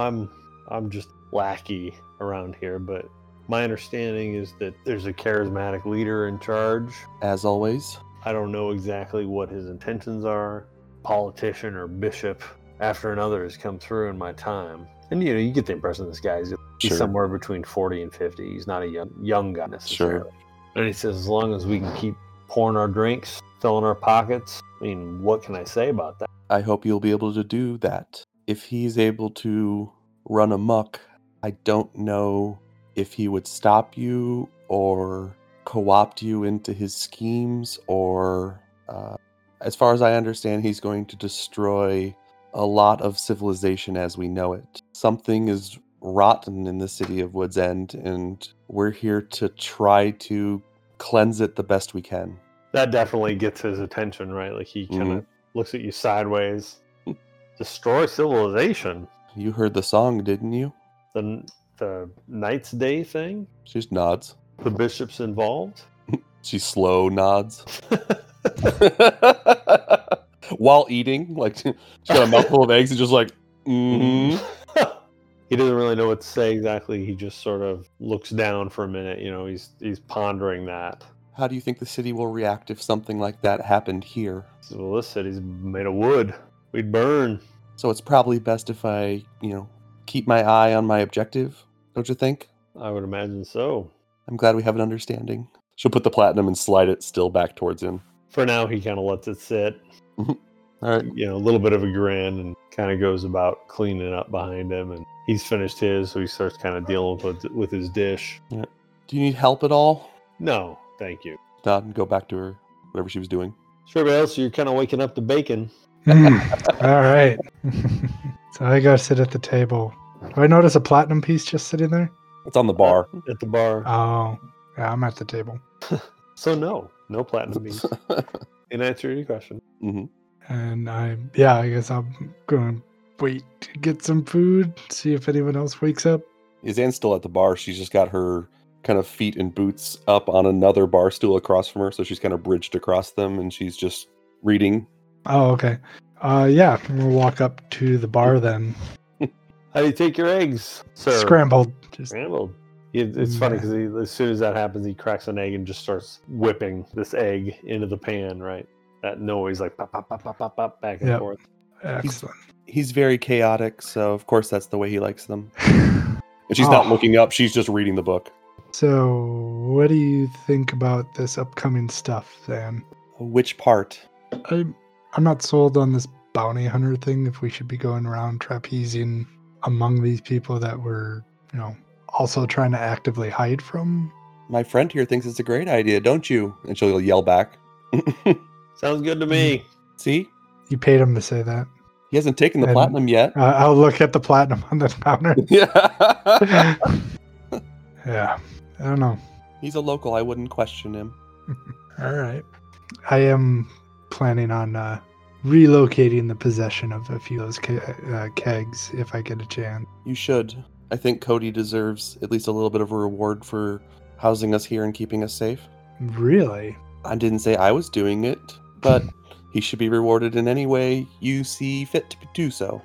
just lackey around here, but my understanding is that there's a charismatic leader in charge. As always. I don't know exactly what his intentions are. Politician or bishop after another has come through in my time. And, you get the impression this guy's He's somewhere between 40 and 50. He's not a young guy necessarily. Sure. And he says, as long as we can keep pouring our drinks, filling our pockets, I mean, what can I say about that? I hope you'll be able to do that. If he's able to run amok, I don't know if he would stop you or co-opt you into his schemes or... as far as I understand, he's going to destroy a lot of civilization as we know it. Something is rotten in the city of Wood's End, and we're here to try to cleanse it the best we can. That definitely gets his attention, right? Like, he kind of looks at you sideways. Destroy civilization. You heard the song, didn't you? The Knight's Day thing? She just nods. The bishop's involved? She slow nods. While eating, like, she got a mouthful of eggs and just like, He doesn't really know what to say exactly. He just sort of looks down for a minute. He's pondering that. How do you think the city will react if something like that happened here? So, well, this city's made of wood. We'd burn. So it's probably best if I, keep my eye on my objective. Don't you think? I would imagine so. I'm glad we have an understanding. She'll put the platinum and slide it still back towards him. For now, he kind of lets it sit. All right. A little bit of a grin and kind of goes about cleaning up behind him. And he's finished his, so he starts kind of dealing with his dish. Yeah. Do you need help at all? No, thank you. Nod and go back to her, whatever she was doing. Sure, Bill, so you're kind of waking up to bacon. All right. So I got to sit at the table. Do I notice a platinum piece just sitting there? It's on the bar. At the bar. Oh, yeah, I'm at the table. So no platinum piece. In answer to your question. Mm-hmm. And I guess I'm going to wait to get some food, see if anyone else wakes up. Is Anne still at the bar? She's just got her kind of feet and boots up on another bar stool across from her, so she's kind of bridged across them, and she's just reading. Oh, okay. I'm going to walk up to the bar then. How do you take your eggs, sir? Scrambled. Scrambled. It's funny because as soon as that happens, he cracks an egg and just starts whipping this egg into the pan, right? That noise, like pop, pop, pop, pop, pop, pop, back and forth. Excellent. He's very chaotic, so of course that's the way he likes them. And she's not looking up, she's just reading the book. So, what do you think about this upcoming stuff, Sam? Which part? I'm not sold on this bounty hunter thing, if we should be going around trapezing among these people that were, also trying to actively hide from. My friend here thinks it's a great idea, don't you? And she'll yell back. Sounds good to me. See? You paid him to say that. He hasn't taken the platinum yet. I'll look at the platinum on the counter. Yeah. Yeah. I don't know. He's a local. I wouldn't question him. All right. I am planning on relocating the possession of a few of those kegs if I get a chance. You should. I think Cody deserves at least a little bit of a reward for housing us here and keeping us safe. Really? I didn't say I was doing it, but he should be rewarded in any way you see fit to do so.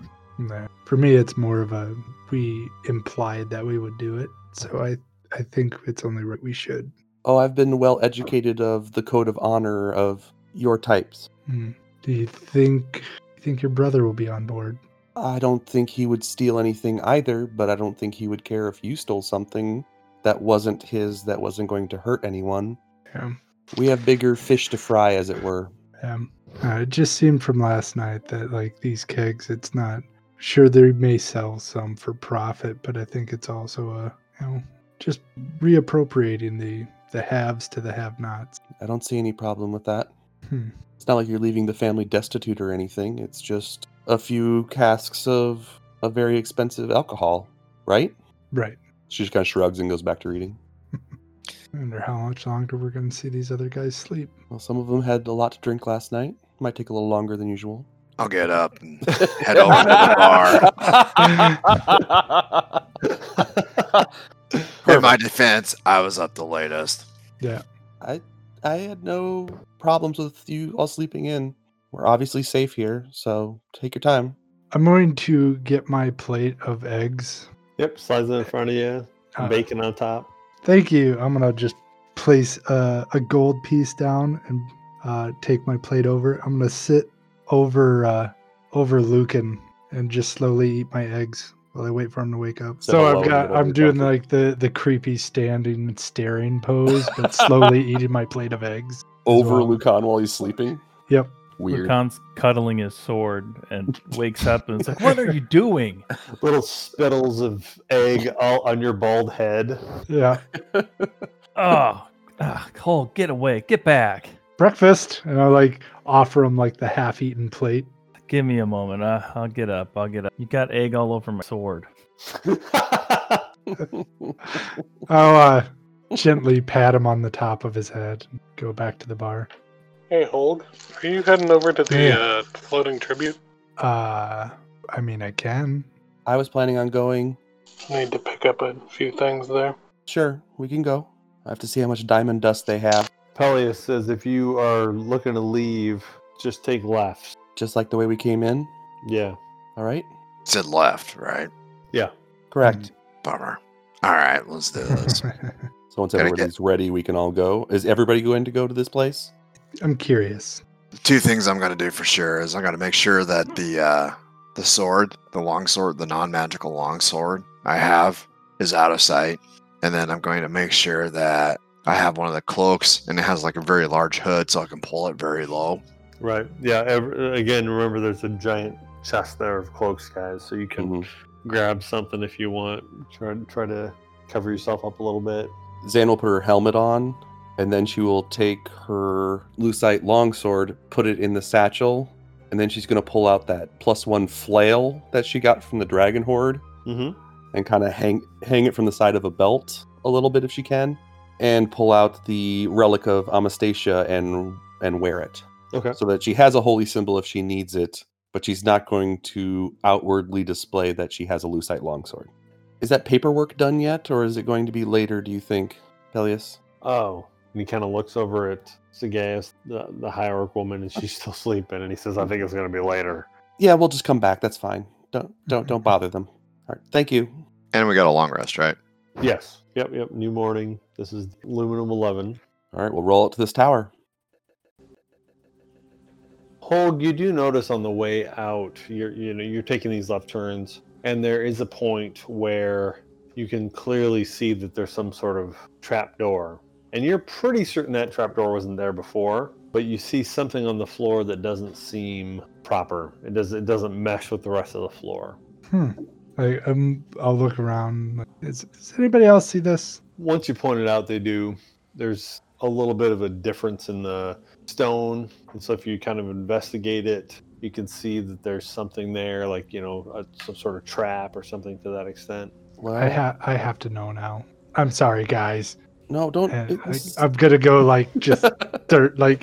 For me, it's more of a, we implied that we would do it, so I think it's only right we should. Oh, I've been well educated of the code of honor of your types. Mm. Do you think your brother will be on board? I don't think he would steal anything either, but I don't think he would care if you stole something that wasn't his, that wasn't going to hurt anyone. Yeah. We have bigger fish to fry, as it were. It just seemed from last night that, like, these kegs, it's not... Sure, they may sell some for profit, but I think it's also a, you know, just reappropriating the haves to the have-nots. I don't see any problem with that. It's not like you're leaving the family destitute or anything. It's just a few casks of a very expensive alcohol, right? Right. She just kind of shrugs and goes back to reading. I wonder how much longer we're going to see these other guys sleep. Well, some of them had a lot to drink last night. Might take a little longer than usual. I'll get up and head over to the bar. In my defense, I was up the latest. Yeah. I had no problems with you all sleeping in. We're obviously safe here, so take your time. I'm going to get my plate of eggs. Yep, slides in front of you. Bacon on top. Thank you. I'm going to just place a gold piece down and take my plate over. I'm going to sit over Lucan and just slowly eat my eggs while I wait for him to wake up. I'm doing like the creepy standing and staring pose, but slowly eating my plate of eggs. Over Lucan while he's sleeping? Yep. Weird. Lucan's cuddling his sword and wakes up and is like, what are you doing? Little spittles of egg all on your bald head. Yeah. Cole, get away. Get back. Breakfast. And I like offer him like the half-eaten plate. Give me a moment. I'll get up. You got egg all over my sword. I'll gently pat him on the top of his head and go back to the bar. Hey, Hold, are you heading over to the Floating Tribute? I mean, I can. I was planning on going. Need to pick up a few things there. Sure, we can go. I have to see how much diamond dust they have. Peleus says if you are looking to leave, just take left. Just like the way we came in? Yeah. All right. It said left, right? Yeah. Correct. Bummer. All right, let's do this. So once everybody's ready, we can all go. Is everybody going to go to this place? I'm curious. Two things I'm going to do for sure is I'm going to make sure that the sword, the long sword, the non-magical long sword I have is out of sight. And then I'm going to make sure that I have one of the cloaks and it has like a very large hood so I can pull it very low. Right. Yeah. Again, remember there's a giant chest there of cloaks, guys. So you can grab something if you want. Try to cover yourself up a little bit. Xan will put her helmet on. And then she will take her lucite longsword, put it in the satchel, and then she's going to pull out that +1 flail that she got from the dragon horde and kind of hang it from the side of a belt a little bit if she can, and pull out the relic of Amastacia and wear it. Okay. So that she has a holy symbol if she needs it, but she's not going to outwardly display that she has a lucite longsword. Is that paperwork done yet, or is it going to be later, do you think, Peleus? Oh. And he kind of looks over at Sagaeus, the hierarch woman, and she's still sleeping. And he says, I think it's going to be later. Yeah, we'll just come back. That's fine. Don't bother them. All right. Thank you. And we got a long rest, right? Yes. Yep. New morning. This is Luminum 11. All right. We'll roll up to this tower. Holg, you do notice on the way out, you're taking these left turns. And there is a point where you can clearly see that there's some sort of trap door. And you're pretty certain that trapdoor wasn't there before, but you see something on the floor that doesn't seem proper. It doesn't mesh with the rest of the floor. I'll look around. Does anybody else see this? Once you point it out, they do. There's a little bit of a difference in the stone. And so if you kind of investigate it, you can see that there's something there, like, some sort of trap or something to that extent. Well, I have to know now. I'm sorry, guys. No, don't. I'm going to go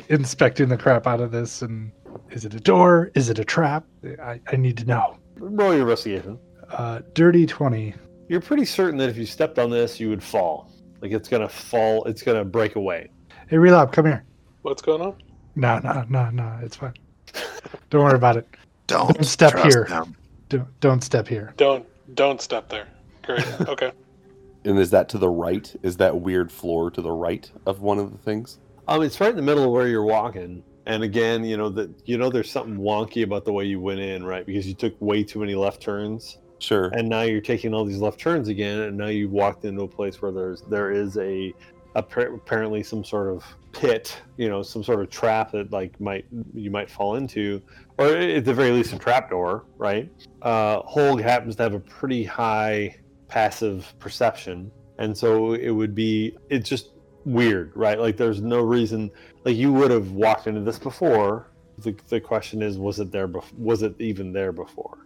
inspecting the crap out of this. And is it a door? Is it a trap? I need to know. Roll your investigation. Dirty 20. You're pretty certain that if you stepped on this, you would fall. Like, it's going to fall. It's going to break away. Hey, Relop, come here. What's going on? No. It's fine. Don't worry about it. Don't step here. Don't step here. Don't step there. Great. Okay. And is that to the right? Is that weird floor to the right of one of the things? It's right in the middle of where you're walking. And again, there's something wonky about the way you went in, right? Because you took way too many left turns. Sure. And now you're taking all these left turns again, and now you've walked into a place where there is apparently some sort of pit, some sort of trap that you might fall into, or at the very least a trap door, right? Holg happens to have a pretty high passive perception, and so it's just weird, right? Like there's no reason, like you would have walked into this before. The question is, was it even there before?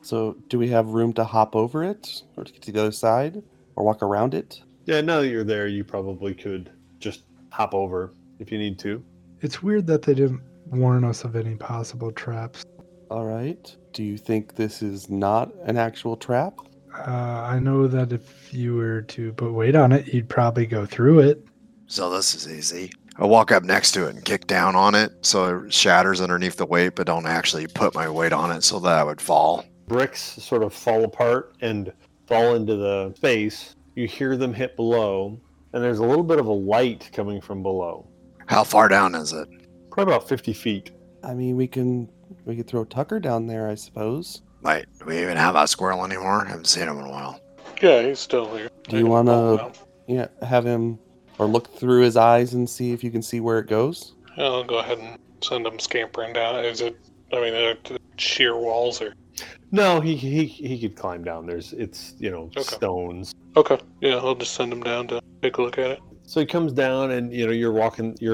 So do we have room to hop over it, or to get to the other side, or walk around it? Yeah, now that you're there, you probably could just hop over if you need to. It's weird that they didn't warn us of any possible traps. All right. Do you think this is not an actual trap? I know that if you were to put weight on it, you'd probably go through it. So this is easy. I walk up next to it and kick down on it so it shatters underneath the weight, but don't actually put my weight on it so that I would fall. Bricks sort of fall apart and fall into the space. You hear them hit below, and there's a little bit of a light coming from below. How far down is it? Probably about 50 feet. I mean, we could throw Tucker down there, I suppose. Wait, do we even have that squirrel anymore? I haven't seen him in a while. Yeah, he's still here. Do you want to have him, or look through his eyes and see if you can see where it goes? I'll go ahead and send him scampering down. Are it sheer walls or? No, he could climb down. It's stones. Okay, yeah, I'll just send him down to take a look at it. So he comes down, and you're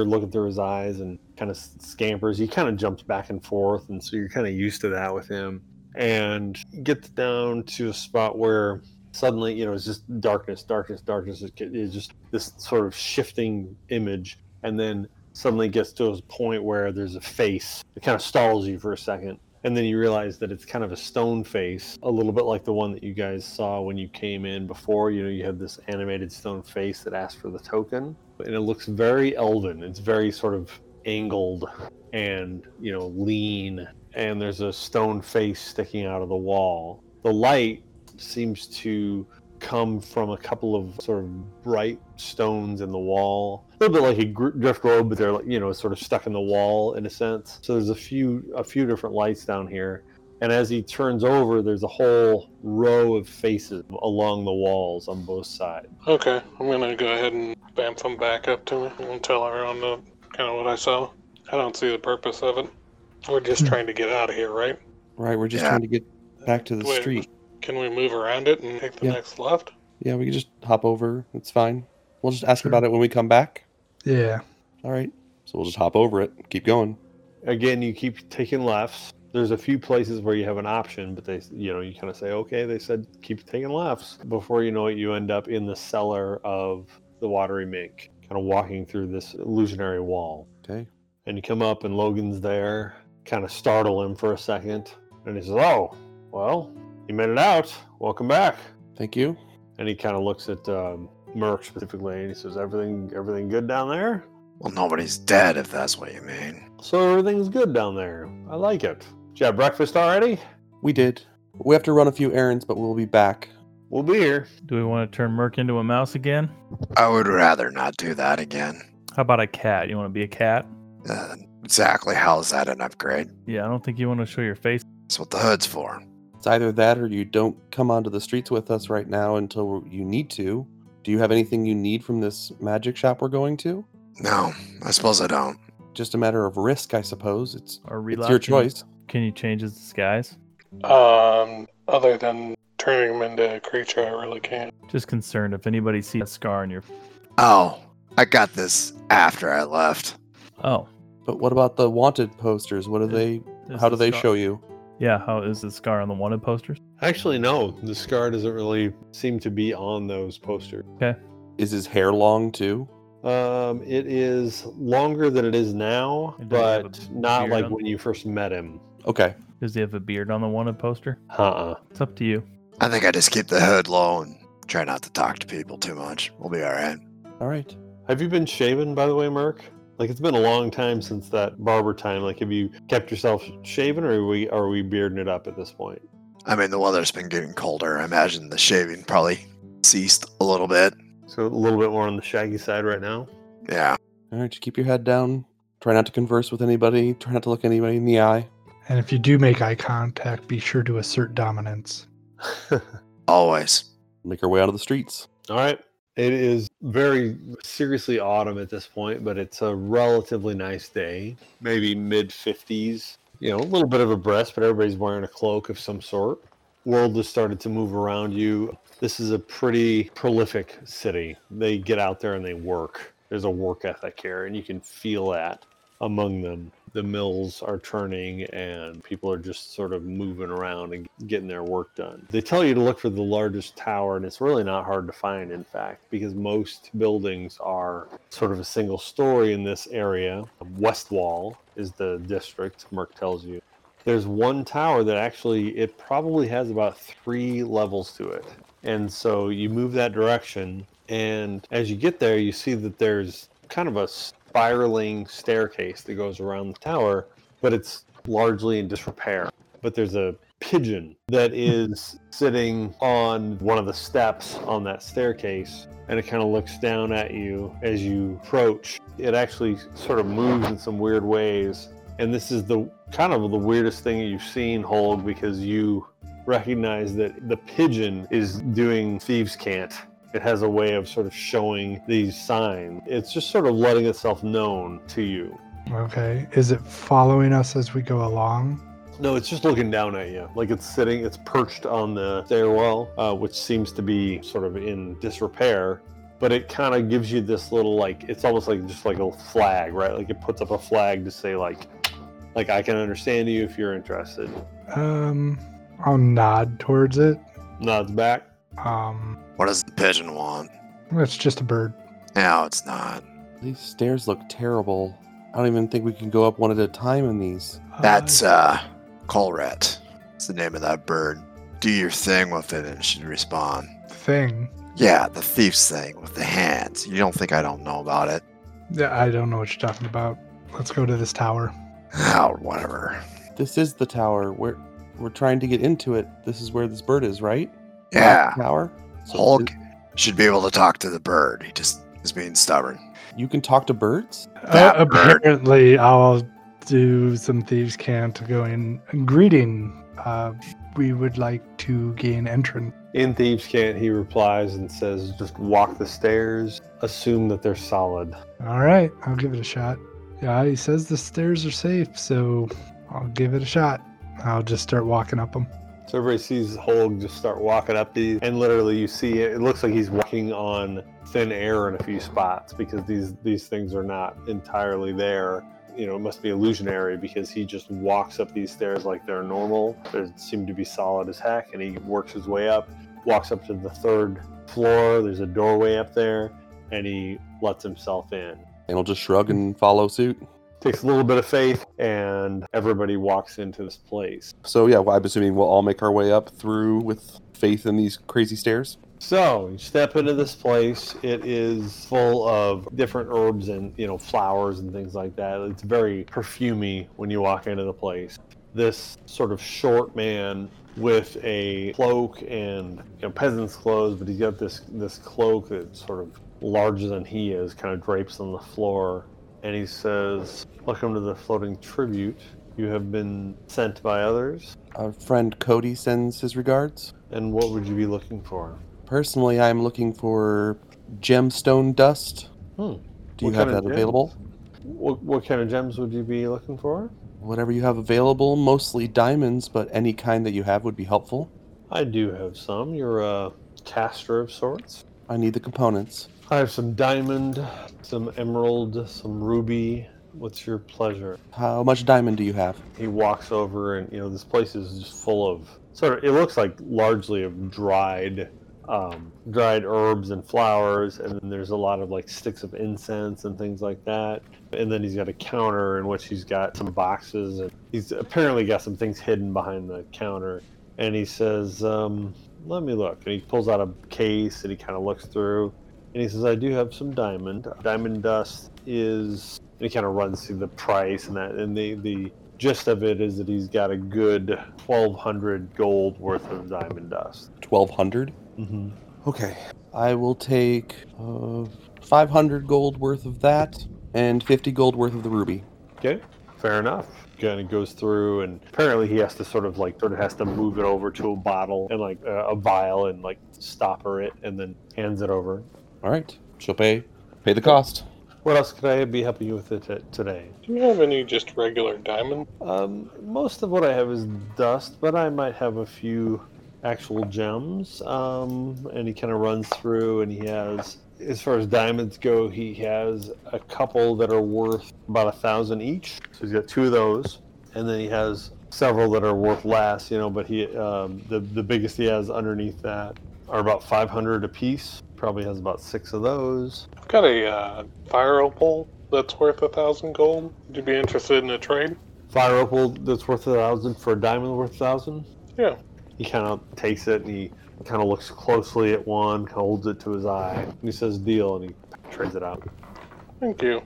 looking through his eyes, and kind of scampers. He kind of jumps back and forth, and so you're kind of used to that with him. And gets down to a spot where suddenly, it's just darkness. It's just this sort of shifting image, and then suddenly gets to a point where there's a face that kind of stalls you for a second. And then you realize that it's kind of a stone face, a little bit like the one that you guys saw when you came in before. You had this animated stone face that asked for the token, and it looks very elven. It's very sort of angled and, lean, and there's a stone face sticking out of the wall. The light seems to come from a couple of sort of bright stones in the wall, a little bit like a drift road, but they're sort of stuck in the wall in a sense. So there's a few different lights down here, and as he turns over, there's a whole row of faces along the walls on both sides. Okay, I'm gonna go ahead and bamf them back up to me and tell everyone kind of what I saw. I don't see the purpose of it. We're just trying to get out of here, right? Right, we're just trying to get back to the street. Can we move around it and take the next left? Yeah, we can just hop over. It's fine. We'll just ask about it when we come back. Yeah. All right. So we'll just hop over it. Keep going. Again, you keep taking lefts. There's a few places where you have an option, but you kind of say, okay, they said keep taking lefts. Before you know it, you end up in the cellar of the Watery Mink, kind of walking through this illusionary wall. Okay. And you come up, and Logan's there, kind of startle him for a second. And he says, oh, well... You made it out. Welcome back. Thank you. And he kind of looks at Merc specifically, and he says, everything good down there? Well, nobody's dead, if that's what you mean. So everything's good down there. I like it. Did you have breakfast already? We did. We have to run a few errands, but we'll be back. We'll be here. Do we want to turn Merc into a mouse again? I would rather not do that again. How about a cat? You want to be a cat? Exactly. How is that an upgrade? Yeah, I don't think you want to show your face. That's what the hood's for. It's either that or you don't come onto the streets with us right now until you need to. Do you have anything you need from this magic shop we're going to? No, I suppose I don't. Just a matter of risk, I suppose. It's your choice. Can you change his disguise? Other than turning him into a creature, I really can't. Just concerned if anybody sees a scar on your... Oh, I got this after I left. Oh. But what about the wanted posters? What are they? How do they show you? Yeah, how is the scar on the wanted posters? Actually, no. The scar doesn't really seem to be on those posters. Okay. Is his hair long, too? It is longer than it is now, but not like when you first met him. Okay. Does he have a beard on the wanted poster? Uh-uh. It's up to you. I think I just keep the hood low and try not to talk to people too much. We'll be all right. All right. Have you been shaven, by the way, Merc? Like, it's been a long time since that barber time. Like, have you kept yourself shaven, or are we bearding it up at this point? I mean, the weather's been getting colder. I imagine the shaving probably ceased a little bit. So a little bit more on the shaggy side right now? Yeah. All right, just keep your head down. Try not to converse with anybody. Try not to look anybody in the eye. And if you do make eye contact, be sure to assert dominance. Always. Make our way out of the streets. All right. It is very seriously autumn at this point, but it's a relatively nice day. Maybe mid-50s. You know, a little bit of a breast, but everybody's wearing a cloak of some sort. World has started to move around you. This is a pretty prolific city. They get out there and they work. There's a work ethic here, and you can feel that among them. The mills are turning, and people are just sort of moving around and getting their work done. They tell you to look for the largest tower, and it's really not hard to find, in fact, because most buildings are sort of a single story in this area. West Wall is the district, Merc tells you. There's one tower that actually, it probably has about 3 levels to it. And so you move that direction, and as you get there, you see that there's kind of a spiraling staircase that goes around the tower, but it's largely in disrepair. But there's a pigeon that is sitting on one of the steps on that staircase, and it kind of looks down at you as you approach. It actually sort of moves in some weird ways, and this is the kind of the weirdest thing you've seen, Hold, because you recognize that the pigeon is doing Thieves' Cant. It has a way of sort of showing these signs. It's just sort of letting itself known to you. Okay. Is it following us as we go along? No, it's just looking down at you. Like it's perched on the stairwell, which seems to be sort of in disrepair. But it kind of gives you this little, like, it's almost like just like a flag, right? Like it puts up a flag to say, like I can understand you if you're interested. I'll nod towards it. Nods back. What does the pigeon want? It's just a bird. No, it's not. These stairs look terrible. I don't even think we can go up one at a time in these. That's, Colret. That's the name of that bird. Do your thing with it and it should respond. Thing? Yeah, the thief's thing with the hands. You don't think I don't know about it? Yeah, I don't know what you're talking about. Let's go to this tower. Oh, whatever. This is the tower. We're trying to get into it. This is where this bird is, right? Yeah. Tower? So Hulk should be able to talk to the bird. He just is being stubborn. You can talk to birds? Apparently, bird. I'll do some Thieves' Cant going. Greeting. We would like to gain entrance. In Thieves' Cant, he replies and says, just walk the stairs. Assume that they're solid. All right. I'll give it a shot. Yeah, he says the stairs are safe, so I'll give it a shot. I'll just start walking up them. So everybody sees Hulk just start walking up these, and literally you see it looks like he's walking on thin air in a few spots because these things are not entirely there. You know, it must be illusionary because he just walks up these stairs like they're normal. They seem to be solid as heck, and he works his way up, walks up to the 3rd floor. There's a doorway up there, and he lets himself in. And he'll just shrug and follow suit. Takes a little bit of faith, and everybody walks into this place. So yeah, well, I'm assuming we'll all make our way up through with faith in these crazy stairs. So you step into this place. It is full of different herbs and, you know, flowers and things like that. It's very perfumey when you walk into the place. This sort of short man with a cloak and, you know, peasant's clothes, but he's got this cloak that's sort of larger than he is, kind of drapes on the floor. And he says, welcome to the Floating Tribute. You have been sent by others. Our friend Cody sends his regards. And what would you be looking for? Personally, I'm looking for gemstone dust. Do you have that available? What kind of gems would you be looking for? Whatever you have available, mostly diamonds, but any kind that you have would be helpful. I do have some. You're a caster of sorts. I need the components. I have some diamond, some emerald, some ruby. What's your pleasure? How much diamond do you have? He walks over and, you know, this place is just full of sort of, it looks like largely of dried herbs and flowers. And then there's a lot of like sticks of incense and things like that. And then he's got a counter in which he's got some boxes. And he's apparently got some things hidden behind the counter. And he says, let me look. And he pulls out a case and he kind of looks through. And he says, I do have some diamond. Diamond dust is, and he kind of runs through the price and that. And the gist of it is that he's got a good 1,200 gold worth of diamond dust. 1,200? Mm-hmm. Okay. I will take 500 gold worth of that and 50 gold worth of the ruby. Okay. Fair enough. Kind of goes through, and apparently he has to sort of has to move it over to a bottle and like a vial and like stopper it, and then hands it over. All right. She'll pay the cost. What else could I be helping you with today? Do you have any just regular diamonds? Most of what I have is dust, but I might have a few actual gems. And he kind of runs through, and he has, as far as diamonds go, he has a couple that are worth about 1,000 each. So he's got two of those, and then he has several that are worth less, you know. But he, the biggest he has underneath that are about 500 apiece. Probably has about 6 of those. I've got a fire opal that's worth 1,000 gold. Would you be interested in a trade? Fire opal that's worth 1,000 for a diamond worth 1,000? Yeah. He kind of takes it and he kind of looks closely at one, kind of holds it to his eye, and he says deal, and he trades it out. Thank you.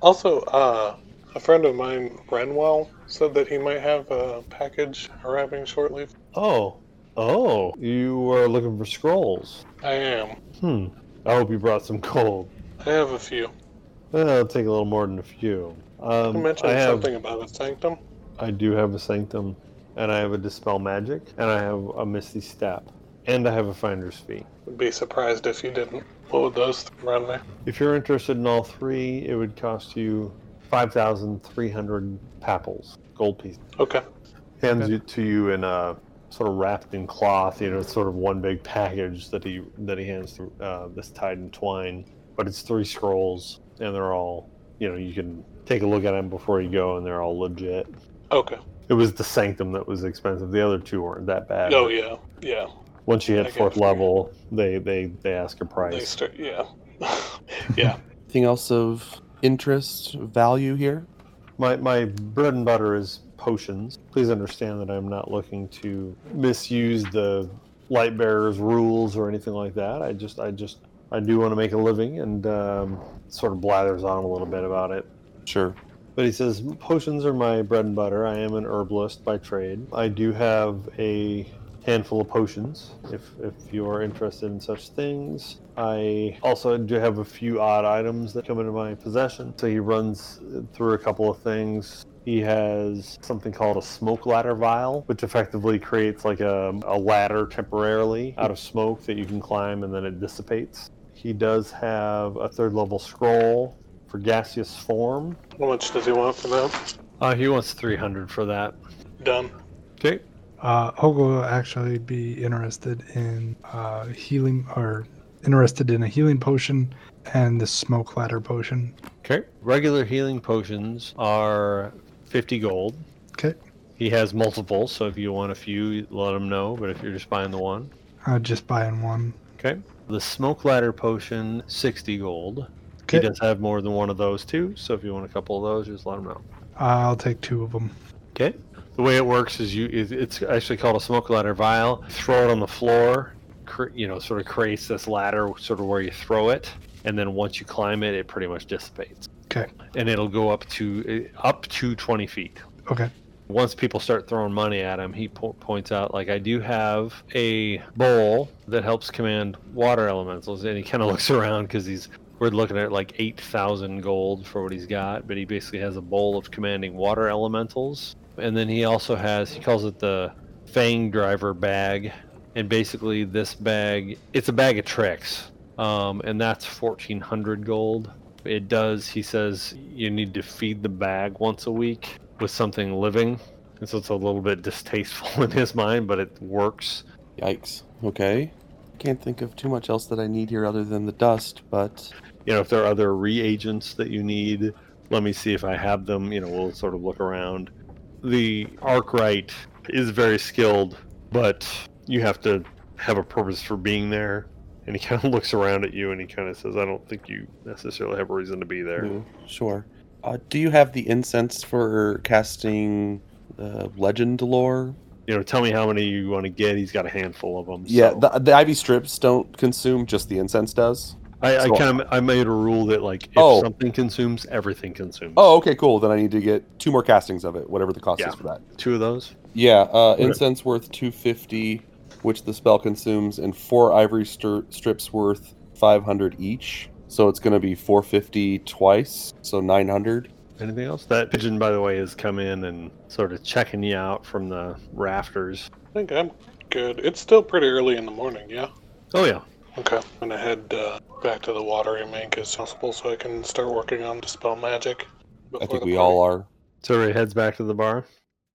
Also, a friend of mine, Renwell, said that he might have a package arriving shortly. Oh, you are looking for scrolls. I am. I hope you brought some gold. I have a few. It'll take a little more than a few. You mentioned something about a sanctum. I do have a sanctum, and I have a dispel magic, and I have a misty step, and I have a finder's fee. Would be surprised if you didn't. What would those run there? If you're interested in all three, it would cost you 5,300 papals, gold pieces. Okay. Hands it to you in a sort of wrapped in cloth, you know, it's sort of one big package that he hands through, that's tied in twine, but it's 3 scrolls, and they're all, you know, you can take a look at them before you go, and they're all legit. Okay. It was the sanctum that was expensive. The other 2 weren't that bad. Oh, yeah. Yeah. Once you hit 4th level, they ask a price. They start, yeah. Yeah. Anything else of interest, value here? My bread and butter is potions. Please understand that I'm not looking to misuse the light bearer's rules or anything like that. I do want to make a living, and sort of blathers on a little bit about it. Sure. But he says, potions are my bread and butter. I am an herbalist by trade. I do have a handful of potions, if you are interested in such things. I also do have a few odd items that come into my possession. So he runs through a couple of things. He has something called a smoke ladder vial, which effectively creates like a ladder temporarily out of smoke that you can climb, and then it dissipates. He does have a 3rd level scroll for gaseous form. How much does he want for that? He wants 300 for that. Done. Okay. Ogle will actually be interested in a healing potion and the smoke ladder potion. Okay. Regular healing potions are 50 gold. Okay. He has multiple, so if you want a few, let him know. But if you're just buying the one, just buying one. Okay. The smoke ladder potion, 60 gold. Okay. He does have more than one of those too, so if you want a couple of those, just let him know. I'll take 2 of them. Okay. The way it works is it's actually called a smoke ladder vial. Throw it on the floor, sort of creates this ladder sort of where you throw it, and then once you climb it, it pretty much dissipates. Okay. And it'll go up to 20 feet. Okay. Once people start throwing money at him, he points out, like, I do have a bowl that helps command water elementals, and he kind of looks around because we're looking at like 8,000 gold for what he's got, but he basically has a bowl of commanding water elementals. And then he also has, he calls it the Fang Driver bag. And basically this bag, it's a bag of tricks. And that's 1,400 gold. It does, he says, you need to feed the bag once a week with something living. And so it's a little bit distasteful in his mind, but it works. Yikes. Okay. Can't think of too much else that I need here other than the dust, but... You know, if there are other reagents that you need, let me see if I have them. You know, we'll sort of look around. The Arkwright is very skilled, but you have to have a purpose for being there. And he kind of looks around at you and he kind of says, I don't think you necessarily have a reason to be there. Sure. Do you have the incense for casting legend lore? You know, tell me how many you want to get. He's got a handful of them. Yeah, so. The ivy strips don't consume, just the incense does. I made a rule that, like, if something consumes, everything consumes. Oh, okay, cool. Then I need to get 2 more castings of it, whatever the cost is for that. 2 of those? Yeah, incense worth 250. which the spell consumes, and 4 ivory strips worth 500 each. So it's going to be 450 twice, so 900. Anything else? That pigeon, by the way, has come in and sort of checking you out from the rafters. I think I'm good. It's still pretty early in the morning, yeah? Oh, yeah. Okay. I'm going to head back to the Watery Mink as possible so I can start working on Dispel Magic. I think we all are. So he heads back to the bar?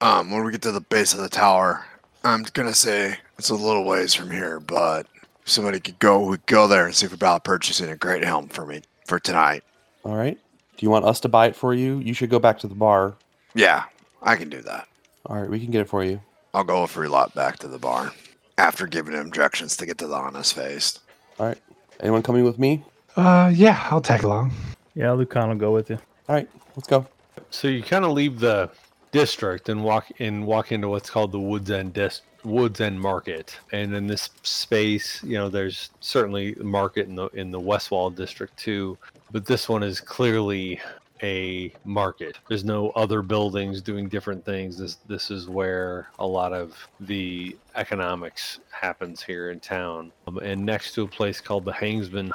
When we get to the base of the tower, I'm going to say it's a little ways from here, but if somebody could go, we'd go there and see if we're about purchasing a great helm for me for tonight. All right. Do you want us to buy it for you? You should go back to the bar. Yeah, I can do that. All right, we can get it for you. I'll go with Relop back to the bar after giving him directions to get to the Honest Face. All right. Anyone coming with me? Yeah, I'll tag along. Yeah, Lucan will go with you. All right, let's go. So you kind of leave the district and walk into what's called the Wood's End Wood's End Market, and in this space, you know, there's certainly a market in the West Wall district too. But this one is clearly a market. There's no other buildings doing different things. This is where a lot of the economics happens here in town. And next to a place called the Hangman's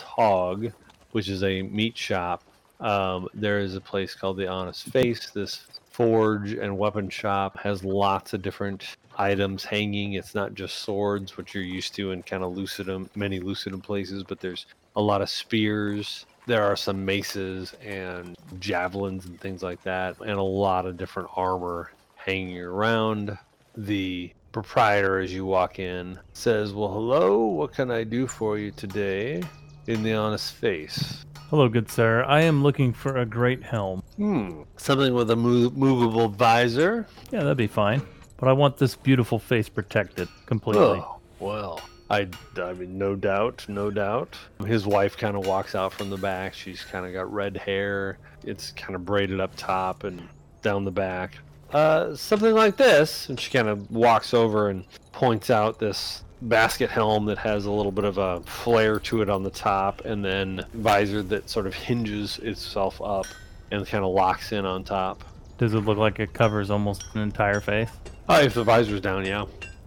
Hog, which is a meat shop, there is a place called the Honest Face. This forge and weapon shop has lots of different items hanging. It's not just swords, which you're used to in kind of many Lucidum places, but there's a lot of spears. There are some maces and javelins and things like that, and a lot of different armor hanging around. The proprietor, as you walk in, says, "Well, hello, what can I do for you today in the Honest Face?" "Hello, good sir. I am looking for a great helm." "Something with a movable visor?" "Yeah, that'd be fine. But I want this beautiful face protected completely." "Oh, well. I mean, no doubt. His wife kind of walks out from the back. She's kind of got red hair. It's kind of braided up top and down the back. Something like this." And she kind of walks over and points out this basket helm that has a little bit of a flare to it on the top, and then visor that sort of hinges itself up and kind of locks in on top. "Does it look like it covers almost an entire face?" If the visor's down, yeah.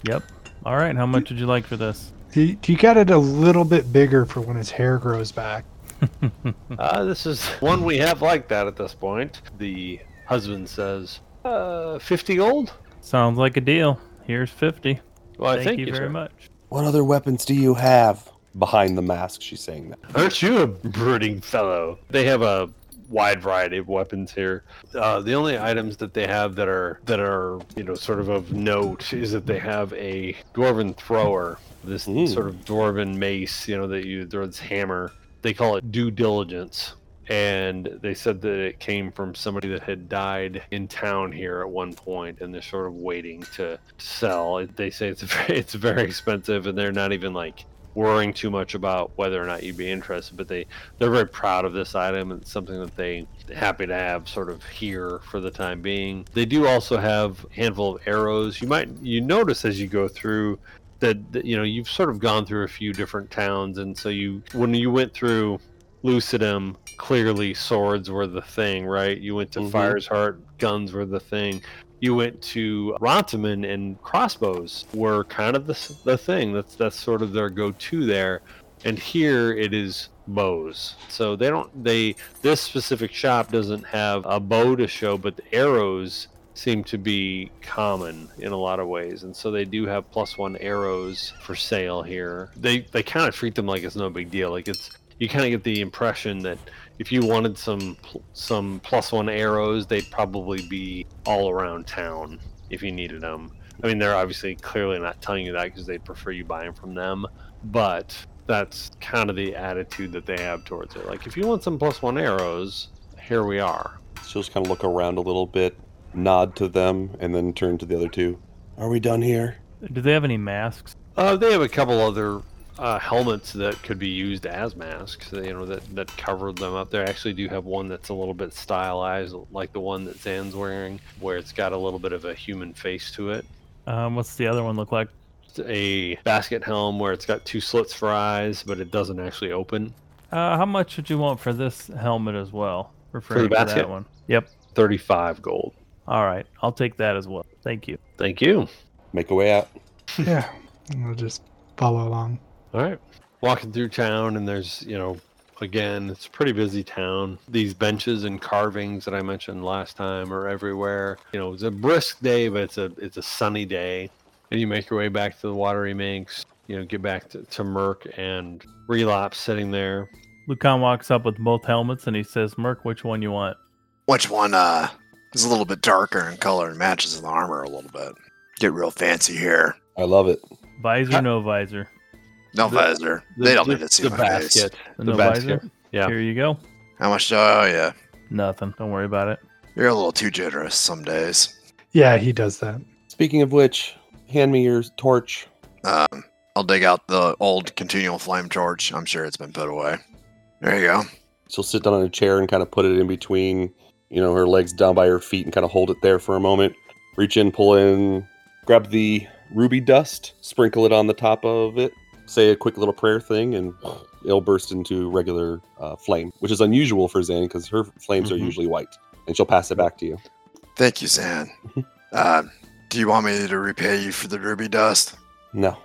Yep. "All right, how much would you like for this?" He got it a little bit bigger for when his hair grows back. This is one we have like that at this point." The husband says, 50 gold?" "Sounds like a deal. Here's 50. Well, thank you very much." "What other weapons do you have?" Behind the mask, she's saying that. "Aren't you a brooding fellow?" They have a wide variety of weapons here. The only items that they have that are, you know, sort of note is that they have a dwarven thrower, this sort of dwarven mace, you know, that you throw this hammer. They call it Due Diligence, and they said that it came from somebody that had died in town here at one point, and they're sort of waiting to sell. They say it's very expensive, and they're not even like worrying too much about whether or not you'd be interested, but they're very proud of this item, and it's something that they're happy to have sort of here for the time being. They do also have a handful of arrows. You notice as you go through that, you know, you've sort of gone through a few different towns, and so when you went through Lucidum, clearly swords were the thing, right? You went to Fire's Heart, guns were the thing. You went to Rontaman, and crossbows were kind of the thing. That's sort of their go-to there. And here it is bows. So this specific shop doesn't have a bow to show, but the arrows seem to be common in a lot of ways. And so they do have +1 arrows for sale here. They kind of treat them like it's no big deal. Like you kind of get the impression that if you wanted some +1 arrows, they'd probably be all around town if you needed them. I mean, they're obviously clearly not telling you that because they'd prefer you buy them from them, but that's kind of the attitude that they have towards it. Like, if you want some +1 arrows, here we are. She'll just kind of look around a little bit, nod to them, and then turn to the other two. Are we done here? Do they have any masks? They have a couple other helmets that could be used as masks, you know, that covered them up. They actually do have one that's a little bit stylized, like the one that Xan's wearing, where it's got a little bit of a human face to it. What's the other one look like? It's a basket helm where it's got 2 slits for eyes, but it doesn't actually open. How much would you want for this helmet as well? For the basket? That one. Yep. 35 gold. All right. I'll take that as well. Thank you. make a way out. Yeah, and we'll just follow along. All right. Walking through town, and there's, you know, again, it's a pretty busy town. These benches and carvings that I mentioned last time are everywhere. You know, it's a brisk day, but it's a sunny day. And you make your way back to the Watery Minks, you know, get back to Merc and Relop sitting there. Lucan walks up with both helmets and he says, Merc, which one you want? Which one is a little bit darker in color and matches the armor a little bit. Get real fancy here. I love it. Visor, no visor. No visor. They don't need to see my face. No visor? Yeah. Here you go. How much do I owe you? Nothing. Don't worry about it. You're a little too generous some days. Yeah, he does that. Speaking of which, hand me your torch. I'll dig out the old continual flame torch. I'm sure it's been put away. There you go. She'll sit down on a chair and kind of put it in between, you know, her legs down by her feet and kind of hold it there for a moment. Reach in, pull in, grab the ruby dust, sprinkle it on the top of it, say a quick little prayer thing, and it'll burst into regular flame, which is unusual for Xan because her flames are usually white. And she'll pass it back to you. Thank you, Xan. Do you want me to repay you for the ruby dust? No.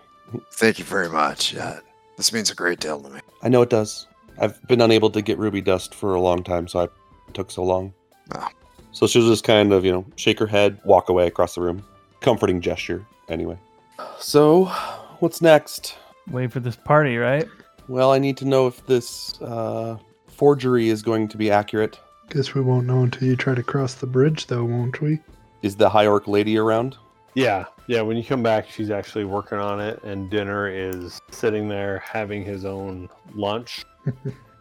Thank you very much. This means a great deal to me. I know it does. I've been unable to get ruby dust for a long time, so it took so long. Oh. So she'll just kind of, you know, shake her head, walk away across the room. Comforting gesture, anyway. So, what's next? Wait for this party, right? Well, I need to know if this forgery is going to be accurate. Guess we won't know until you try to cross the bridge, though, won't we? Is the High Orc lady around? Yeah. Yeah, when you come back, she's actually working on it, and Dinner is sitting there having his own lunch.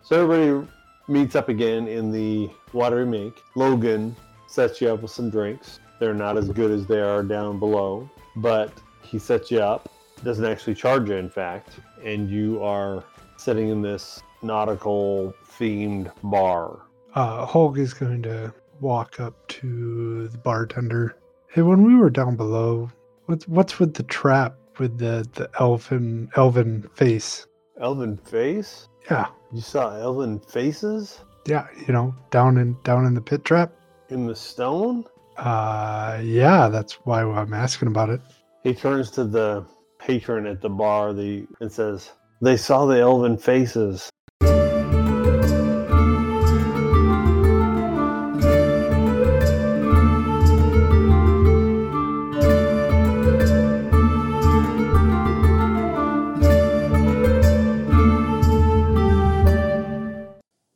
So everybody meets up again in the Watery Mink. Logan sets you up with some drinks. They're not as good as they are down below, but he sets you up. Doesn't actually charge you, in fact. And you are sitting in this nautical-themed bar. Hulk is going to walk up to the bartender. Hey, when we were down below, what's with the trap with the elven face? Elven face? Yeah. You saw elven faces? Yeah, you know, down in the pit trap. In the stone? Yeah, that's why I'm asking about it. He turns to the patron at the bar and says, "They saw the elven faces."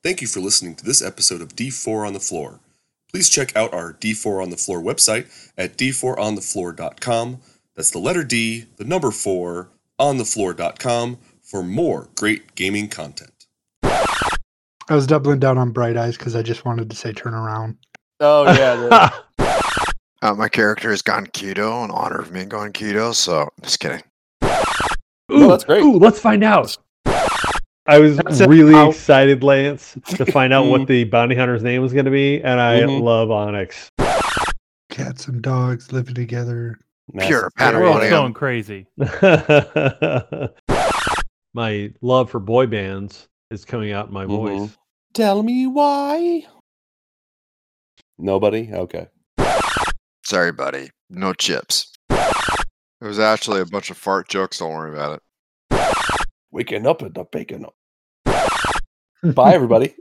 Thank you for listening to this episode of D4 on the Floor. Please check out our D4 on the Floor website at d4onthefloor.com. That's the letter D, the number 4, onthefloor.com for more great gaming content. I was doubling down on Bright Eyes because I just wanted to say turn around. Oh, yeah. My character has gone keto in honor of me going keto, so just kidding. Ooh, that's great. Ooh, let's find out. I was really excited, Lance, to find out what the bounty hunter's name was going to be, and I love Onyx. Cats and dogs living together. Pure pandemonium. It's going crazy. My love for boy bands is coming out in my voice. Tell me why. Nobody? Okay. Sorry, buddy. No chips. It was actually a bunch of fart jokes. Don't worry about it. Waking up at the bacon. Bye, everybody.